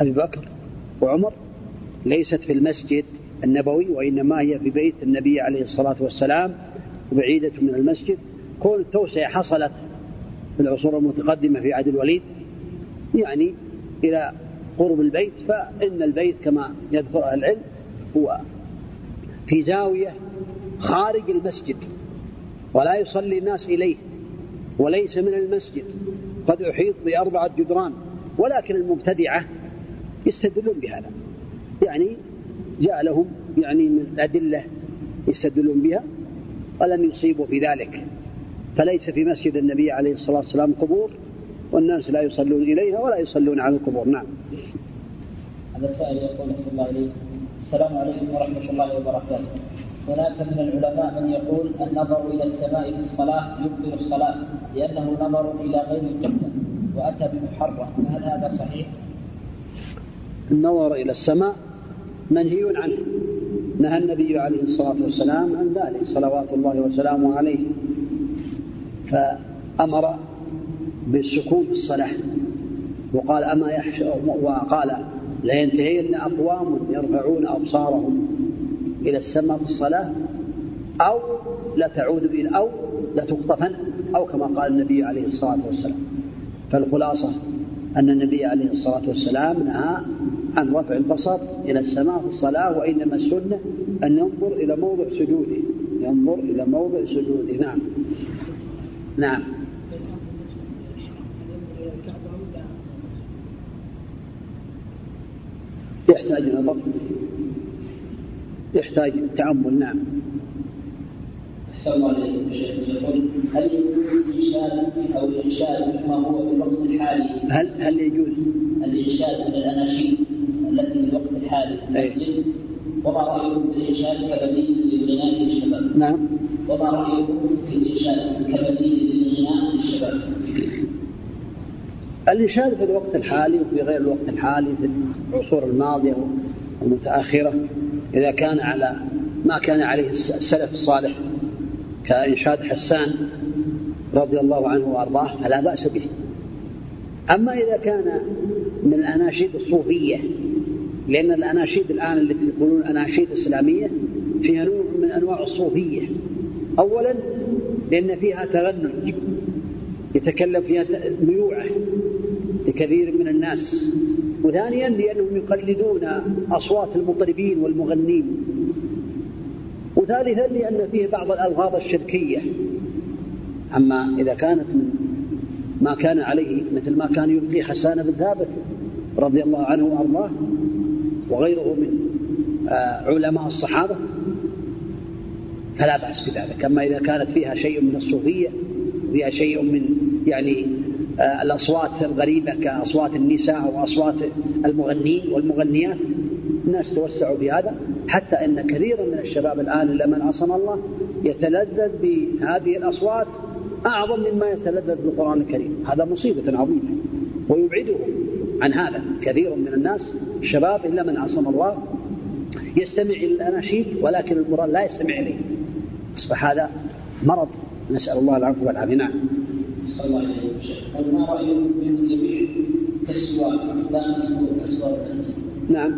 أبي بكر وعمر ليست في المسجد النبوي، وإنما هي في بيت النبي عليه الصلاة والسلام وبعيدة من المسجد. كل التوسعة حصلت في العصور المتقدمة في عهد الوليد يعني إلى قرب البيت، فإن البيت كما يذكر أهل العلم هو في زاوية خارج المسجد ولا يصلي الناس إليه وليس من المسجد، قد أحيط ب4 جدران، ولكن المبتدعة يستدلون بهذا، يعني جاء لهم يعني من أدلة يستدلون بها ولم يصيبوا في ذلك. فليس في مسجد النبي عليه الصلاة والسلام قبور، والناس لا يصلون إليها ولا يصلون على القبور. نعم. هذا السائل يقول صلى الله عليه السلام عليكم ورحمة الله وبركاته. هناك من العلماء من يقول النظر إلى السماء في الصلاة يبطل الصلاة لأنه نظر إلى غير القبلة وأتى بمحرم، فهل هذا صحيح؟ النظر إلى السماء منهي عنه، نهى النبي عليه الصلاة والسلام عن ذلك صلوات الله وسلامه عليه، فأمر بالسكون في الصلاة وقال أما يحشر، وقال لينتهين أقوام يرفعون أبصارهم إلى السماء في الصلاة أو لتعود إلى أو لتقطفن أو كما قال النبي عليه الصلاة والسلام. فالخلاصة أن النبي عليه الصلاة والسلام نهى عن رفع البصر إلى السماء في الصلاة، وإنما السنة أن ينظر إلى موضع سجوده، ينظر إلى موضع سجوده. نعم نعم. يحتاج نظر، يحتاج التأمل. نعم. السلام عليكم شيخ. يقول هل يجوز الإنشاد أو الإنشاد كما هو في الوقت الحالي؟ هل يجوز الإنشاد من الأناشيد التي في الوقت الحالي في المسجد؟ وما رأيكم في الإنشاد كبديل للغناء للشباب؟ نعم. وما رأيكم في الإنشاد كبديل للغناء للشباب؟ الإنشاد في الوقت الحالي وفي غير الوقت الحالي في العصور الماضية والمتأخرة إذا كان على ما كان عليه السلف الصالح كإنشاد حسان رضي الله عنه وأرضاه فلا بأس به. أما إذا كان من الأناشيد الصوفية، لأن الأناشيد الآن التي يقولون أناشيد إسلامية فيها نوع من أنواع الصوفية، أولا لأن فيها تغنج يتكلم فيها ميوعة لكثير من الناس، وثانيا لأنهم يقلدون أصوات المطربين والمغنين، وثالثا لأن فيه بعض الألفاظ الشركية. أما إذا كانت ما كان عليه مثل ما كان يلقي حسان بن ثابت رضي الله عنه وأرضاه وغيره من علماء الصحابة فلا بأس بذلك. أما إذا كانت فيها شيء من الصوفية، فيها شيء من يعني الأصوات الغريبة كأصوات النساء وأصوات المغنين والمغنيات، الناس توسعوا بهذا، حتى أن كثيرا من الشباب الآن إلا من عصم الله يتلذذ بهذه الأصوات أعظم مما يتلذذ بالقرآن الكريم. هذا مصيبة عظيمة ويبعده عن هذا كثير من الناس. الشباب إلا من عصم الله يستمع إلى الأناشيد ولكن المراد لا يستمع إليه، أصبح هذا مرض، نسأل الله العفو والعافية. نعم. صلى الله عليه وسلم. ما رأيكم من يبيع كالسواق أسواق؟ نعم.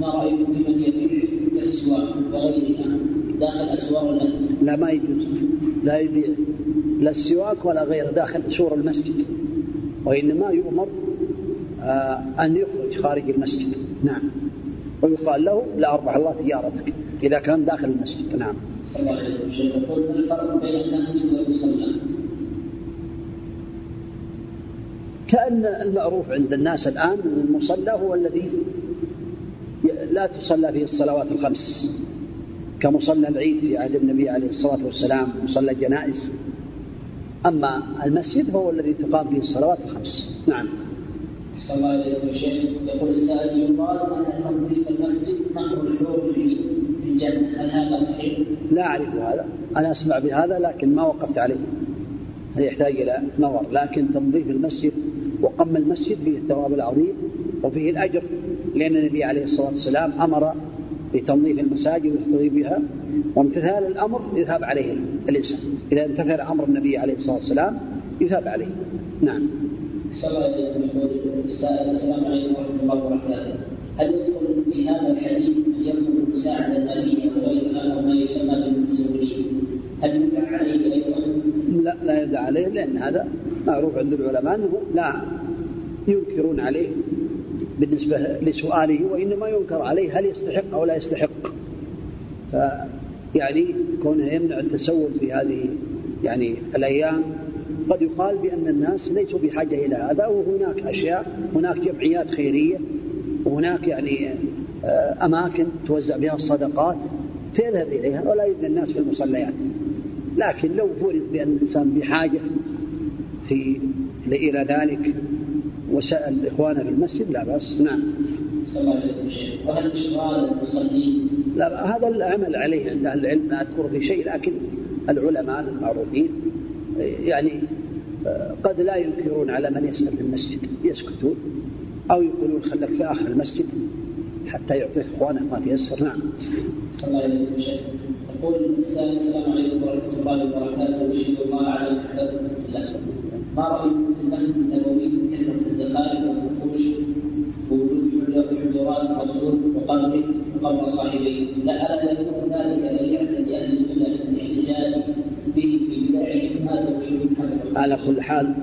ما رأيكم من يبيع كالسواق وغيرها داخل أسوار المسجد؟ لا، ما يجوز، لا يبيع لا السواق ولا غيره داخل سور المسجد، وإنما يؤمر أن يخرج خارج المسجد. نعم. ويقال له لا أربح الله تجارتك إذا كان داخل المسجد. نعم. صلى الله عليه وسلم. يقول ما الفرق بين المسجد والمصلى؟ كأن المعروف عند الناس الآن المصلى هو الذي لا تصلى فيه الصلوات الخمس، كمصلى العيد في عهد النبي عليه الصلاة والسلام، مصلى الجنائز. أما المسجد هو الذي تقام فيه الصلوات الخمس. نعم. صلى الله عليه وسلم. يقول السائل يقال أن تنظيف المسجد نحو الحور في الجنة، هل هذا صحيح؟ لا أعرف هذا، أنا أسمع بهذا لكن ما وقفت عليه، هذا يحتاج إلى نظر. لكن تنظيف المسجد وقم المسجد فيه الثواب العظيم وفيه الأجر، لأن النبي عليه الصلاة والسلام أمر بتنظيف المساجد وتنظيفها، وامتثال الأمر يثاب عليه الإنسان، إذا امتثل أمر النبي عليه الصلاة والسلام يثاب عليه. نعم. السلام عليكم ورحمة الله وبركاته. هل يدخل في هذا الحديث أن يكون المساعدة المالية وغيرها وما يسمى بالمسؤولين، هل يدع عليه أيضا؟ لا، لا يدع عليه، لأن هذا معروف عند العلماء أنه لا ينكرون عليه بالنسبة لسؤاله، وإنما ينكر عليه هل يستحق أو لا يستحق. يعني كونه يمنع التسول في هذه يعني الأيام قد يقال بأن الناس ليسوا بحاجة إلى هذا، وهناك أشياء، هناك جمعيات خيرية وهناك يعني أماكن توزع بها الصدقات فيذهب إليها ولا يدنى الناس في المصليات. لكن لو فرض بأن الإنسان بحاجة إلى ذلك وسأل إخوانه في المسجد لا بأس. نعم. وهل إشغال المصلين؟ لا، هذا العمل عليه عند أهل العلم، لا أذكر في شيء، لكن العلماء المعروفين يعني قد لا ينكرون على من يسأل في المسجد، يسكتون أو يقولون خلك في آخر المسجد حتى يعطيك إخوانه ما تيسر. نعم. يقول الإنسان: السلام عليكم ورحمة الله وبركاته، وشهد الله على حدثكم في الله. ما رأيكم في المسجد النبوي من كثرة الزخارف والنقوش ووجود حجرات الرسول وقبر صاحبيه؟ لئلا يكون ذلك أن يعتدي أهل السنة بالاحتجاج به في بداعهم، ما توجيه حدث؟ على كل حال،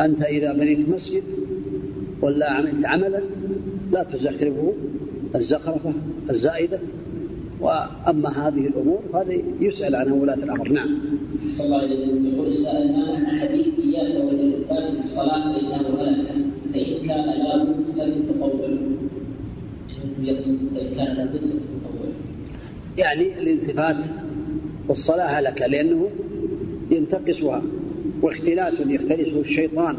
أنت إذا بنيت مسجد ولا عملت عملا لا تزخرفه الزخرفة الزائدة، وأما هذه الأمور هذه يسأل عنها ولاة الأمر. نعم. صلى الله عليه وسلم يقول السائل: ما معنى حديث إياك والإرفاق في الصلاة فإنه ملكة، فإن كان لا بد فليتطوع؟ يعني الالتفات والصلاة لك، لأنه ينتقصها، واختلاس يختلسه الشيطان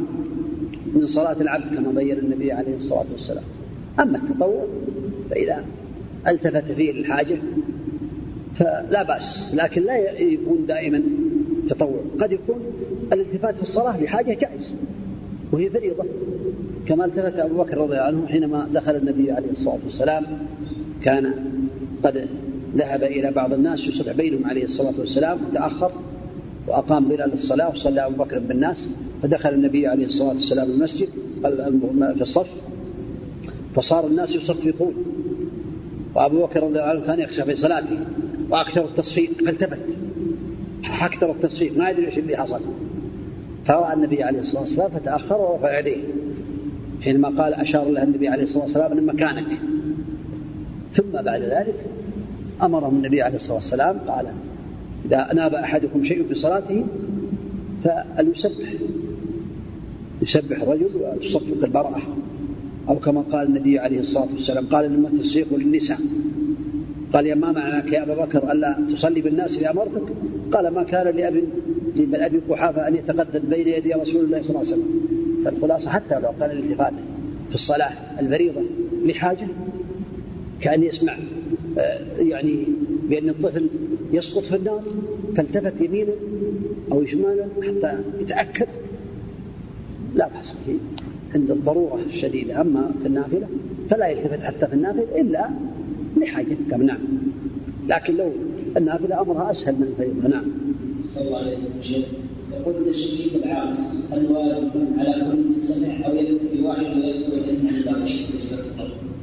من صلاة العبد كما بين النبي عليه الصلاة والسلام. أما التطوع فإذا التفت فيه الحاجة فلا بأس، لكن لا يكون دائما تطوع. قد يكون الالتفات في الصلاة لحاجة جائز وهي فريضة، كما التفت أبو بكر رضي الله عنه حينما دخل النبي عليه الصلاة والسلام، كان قد ذهب إلى بعض الناس يصلح بينهم عليه الصلاة والسلام وتأخر، وأقام بلال الصلاة وصلى أبو بكر بالناس، فدخل النبي عليه الصلاة والسلام المسجد في الصف، فصار الناس يصفقون، وأبو بكر رضي الله عنه كان يخشى في صلاته وأكثر التصفيق، فالتفت أكثر التصفيق ما يدري إيش اللي حصل، فرأى النبي عليه الصلاة والسلام فتأخر ورفع يديه حينما قال، أشار له النبي عليه الصلاة والسلام من مكانك، ثم بعد ذلك أمرهم النبي عليه الصلاة والسلام قال: إذا أناب أحدكم شيء في صلاته فليسبح، يسبح الرجل وتصفق المرأة، أو كما قال النبي عليه الصلاة والسلام، قال لما تصفق للنساء، قال: يا ما معناك يا أبا بكر ألا تصلي بالناس إذا أمرتك؟ قال: ما كان لأبي قحافة أن يتقدم بين يدي رسول الله صلى الله عليه وسلم. فالخلاصة حتى لو كان الالتفات في الصلاة الفريضة لحاجة، كأن يسمع يعني بأن الطفل يسقط في النار، فالتفت يمينا أو شمالا حتى يتأكد، لا بأس فيه عند الضرورة الشديدة. أما في النافلة فلا يلتفت حتى في النافلة إلا لحاجة. نعم. لكن لو النافلة أمرها أسهل من الفريضة. نعم. صلى الله عليه وسلم يقول: تشبيك العاص الواجب على كل سمع أو يكفي واحد ويسكت عن الباقين؟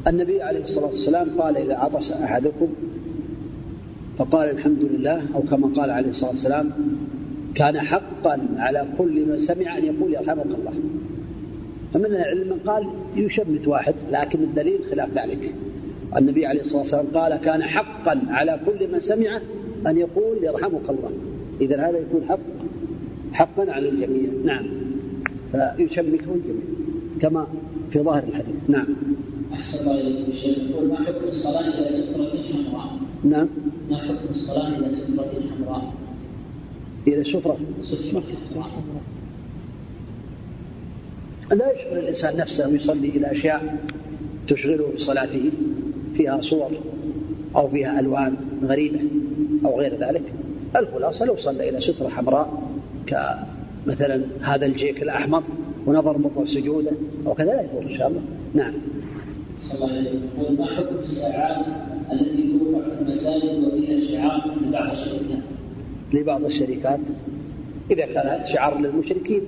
النبي عليه الصلاة والسلام قال: إذا عطس أحدكم فقال الحمد لله، أو كما قال عليه الصلاة والسلام: كان حقا على كل من سمع أن يقول يرحمك الله. فمن العلم من قال يشمت واحد، لكن الدليل خلاف ذلك. النبي عليه الصلاة والسلام قال: كان حقا على كل من سمعه أن يقول يرحمك الله. إذن هذا يكون حقا على الجميع. نعم. فيشمته الجميع كما في ظاهر الحديث. نعم. أحسن الله إليك الشيخ. يقول: ما حكم الصلاة إلى سترة حمراء؟ نعم. ما حكم الصلاة إلى سترة حمراء؟ إلى سترة حمراء لا يشغل الإنسان نفسه ويصلي إلى أشياء تشغله في صلاته، فيها صور أو فيها ألوان غريبة أو غير ذلك. الخلاصة لو صلى إلى سترة حمراء كمثلا هذا الجيك الأحمر ونظر مطلق سجوده أو كذا لا يقول إن شاء الله. نعم. صلى الله عليه وسلم. ما حكم الساعات التي توضع في المساجد وفيها شعار لبعض الشركات؟ إذا كانت شعار للمشركين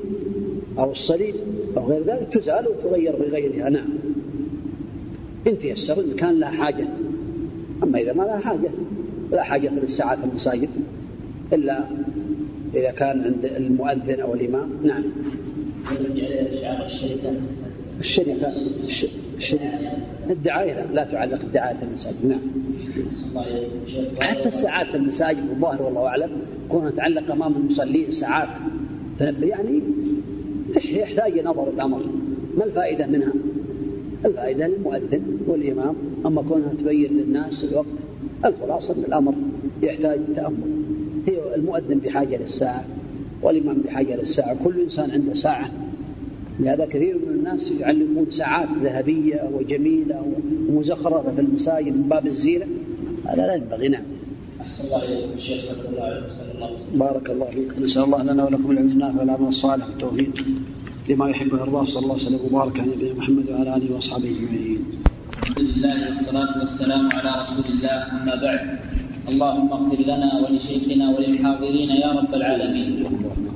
أو الصليب أو غير ذلك تزال وتغير بغيرها. نعم. إن تيسر، إن كان لها حاجة. أما إذا ما لها حاجة، لا حاجة للساعات في المساجد إلا إذا كان عند المؤذن أو الإمام. نعم. الشركة الدعاية لا تعلق الدعاية في المساجد. نعم. حتى الساعات في المساجد الظاهر والله أعلم كونها تعلق أمام المصلين ساعات، يعني يحتاج نظر الأمر، ما الفائدة منها؟ الفائدة للمؤذن والإمام، أما كونها تبين للناس الوقت، الخلاصة من الأمر يحتاج تأمل. هي المؤذن بحاجة للساعة والإمام بحاجة للساعة، كل إنسان عنده ساعة لهذا كثير من الناس يعلقون ساعات ذهبية وجميلة ومزخرفة في المساجد من باب الزينة. هذا لا ينبغي. نعم. أحسن الله إليكم الشيخ بارك الله فيك. نسأل الله لنا ولكم العلم النافع والعمل الصالح والتوفيق لما يحب الله. صلى الله عليه وسلم وبارك على نبينا محمد وعلى آله وأصحابه أجمعين. الحمد لله والصلاة والسلام على رسول الله. أما بعد. اللهم اغفر لنا ولشيخنا وللحاضرين يا رب العالمين.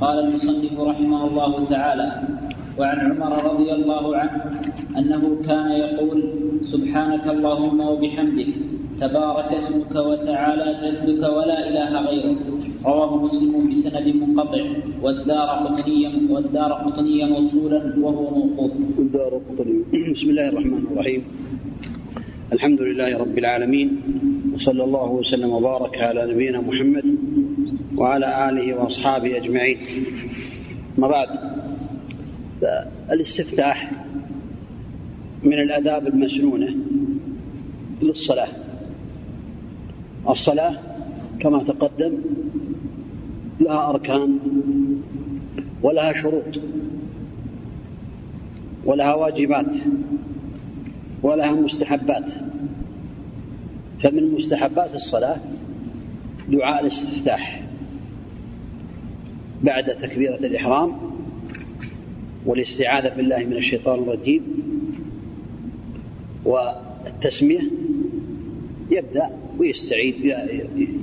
قال المصنف رحمه الله تعالى: وعن عمر رضي الله عنه أنه كان يقول: سبحانك اللهم وبحمدك، تبارك اسمك وتعالى جدك، ولا إله غيرك. رواه مسلم بسند منقطع، والدارقطني موصولا وهو موقوف. بسم الله الرحمن الرحيم. الحمد لله رب العالمين، وصلى الله وسلم وبارك على نبينا محمد وعلى آله وأصحابه أجمعين. ما بعد. الاستفتاح من الآداب المسنونة للصلاة. الصلاة كما تقدم لها أركان ولها شروط ولها واجبات ولها مستحبات. فمن مستحبات الصلاة دعاء الاستفتاح بعد تكبيرة الإحرام، والاستعاذة بالله من الشيطان الرجيم، والتسمية. يبدأ ويستعيد،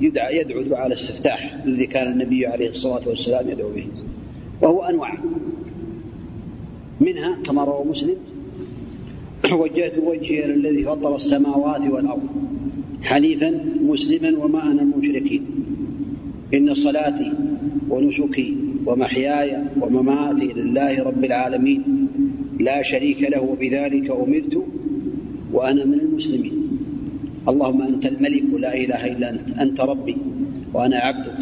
يدعو دعاء الاستفتاح الذي كان النبي عليه الصلاة والسلام يدعو به، وهو أنواع. منها كما روى مسلم: وجهت وجهي للذي فطر السماوات والأرض حنيفا مسلما وما أنا المشركين، إن صلاتي ونسكي ومحياي ومماتي لله رب العالمين، لا شريك له، بذلك أمرت وأنا من المسلمين. اللهم أنت الملك، لا إله إلا أنت، أنت ربي وأنا عبدك،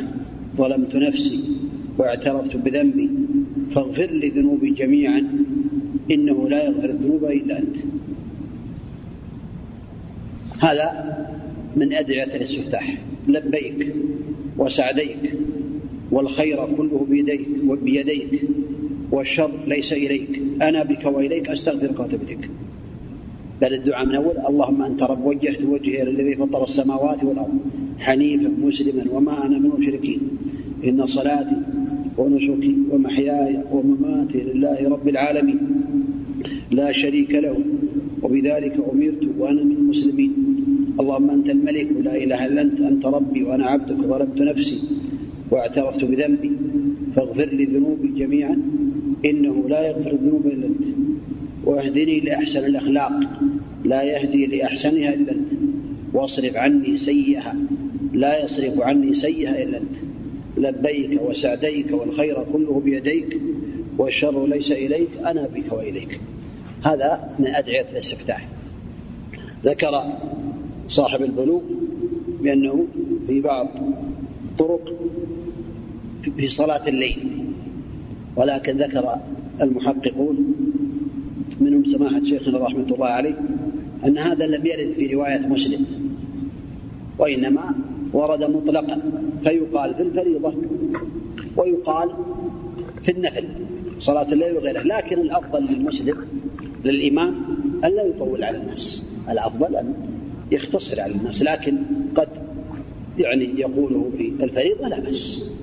ظلمت نفسي واعترفت بذنبي، فاغفر لي ذنوبي جميعا، إنه لا يغفر الذنوب إلا أنت. هذا من أدعية الاستفتاح: لبيك وسعديك، والخير كله بيديك وبيديك، والشر ليس إليك، أنا بك وإليك أستغفرك وأتوب إليك. بل الدعاء من أول: اللهم أنت رب، وجهت وجهي للذي فطر السماوات والأرض حنيفا مسلما وما أنا من المشركين، إن صلاتي ونسكي ومحياي ومماتي لله رب العالمين، لا شريك له، وبذلك أمرت وأنا من المسلمين. اللهم أنت الملك، لا إله إلا أنت، أنت ربي وأنا عبدك، ظلمت نفسي واعترفت بذنبي، فاغفر لي ذنوبي جميعا، إنه لا يغفر الذنوب إلا أنت. واهدني لأحسن الأخلاق، لا يهدي لأحسنها إلا أنت. واصرف عني سيئها، لا يصرف عني سيئها إلا أنت. لبيك وسعديك، والخير كله بيديك، والشر ليس إليك، أنا بك وإليك. هذا من أدعية الاستفتاح. ذكر صاحب البلوغ بأنه في بعض طرق في صلاة الليل، ولكن ذكر المحققون منهم سماحة شيخنا رحمة الله عليه أن هذا لم يرد في رواية مسلم، وإنما ورد مطلقا، فيقال في الفريضة ويقال في النفل، صلاة الليل وغيره. لكن الأفضل للمسلم للإمام أن لا يطول على الناس، الأفضل أن يختصر على الناس، لكن قد يعني يقوله في الفريضة لا بأس،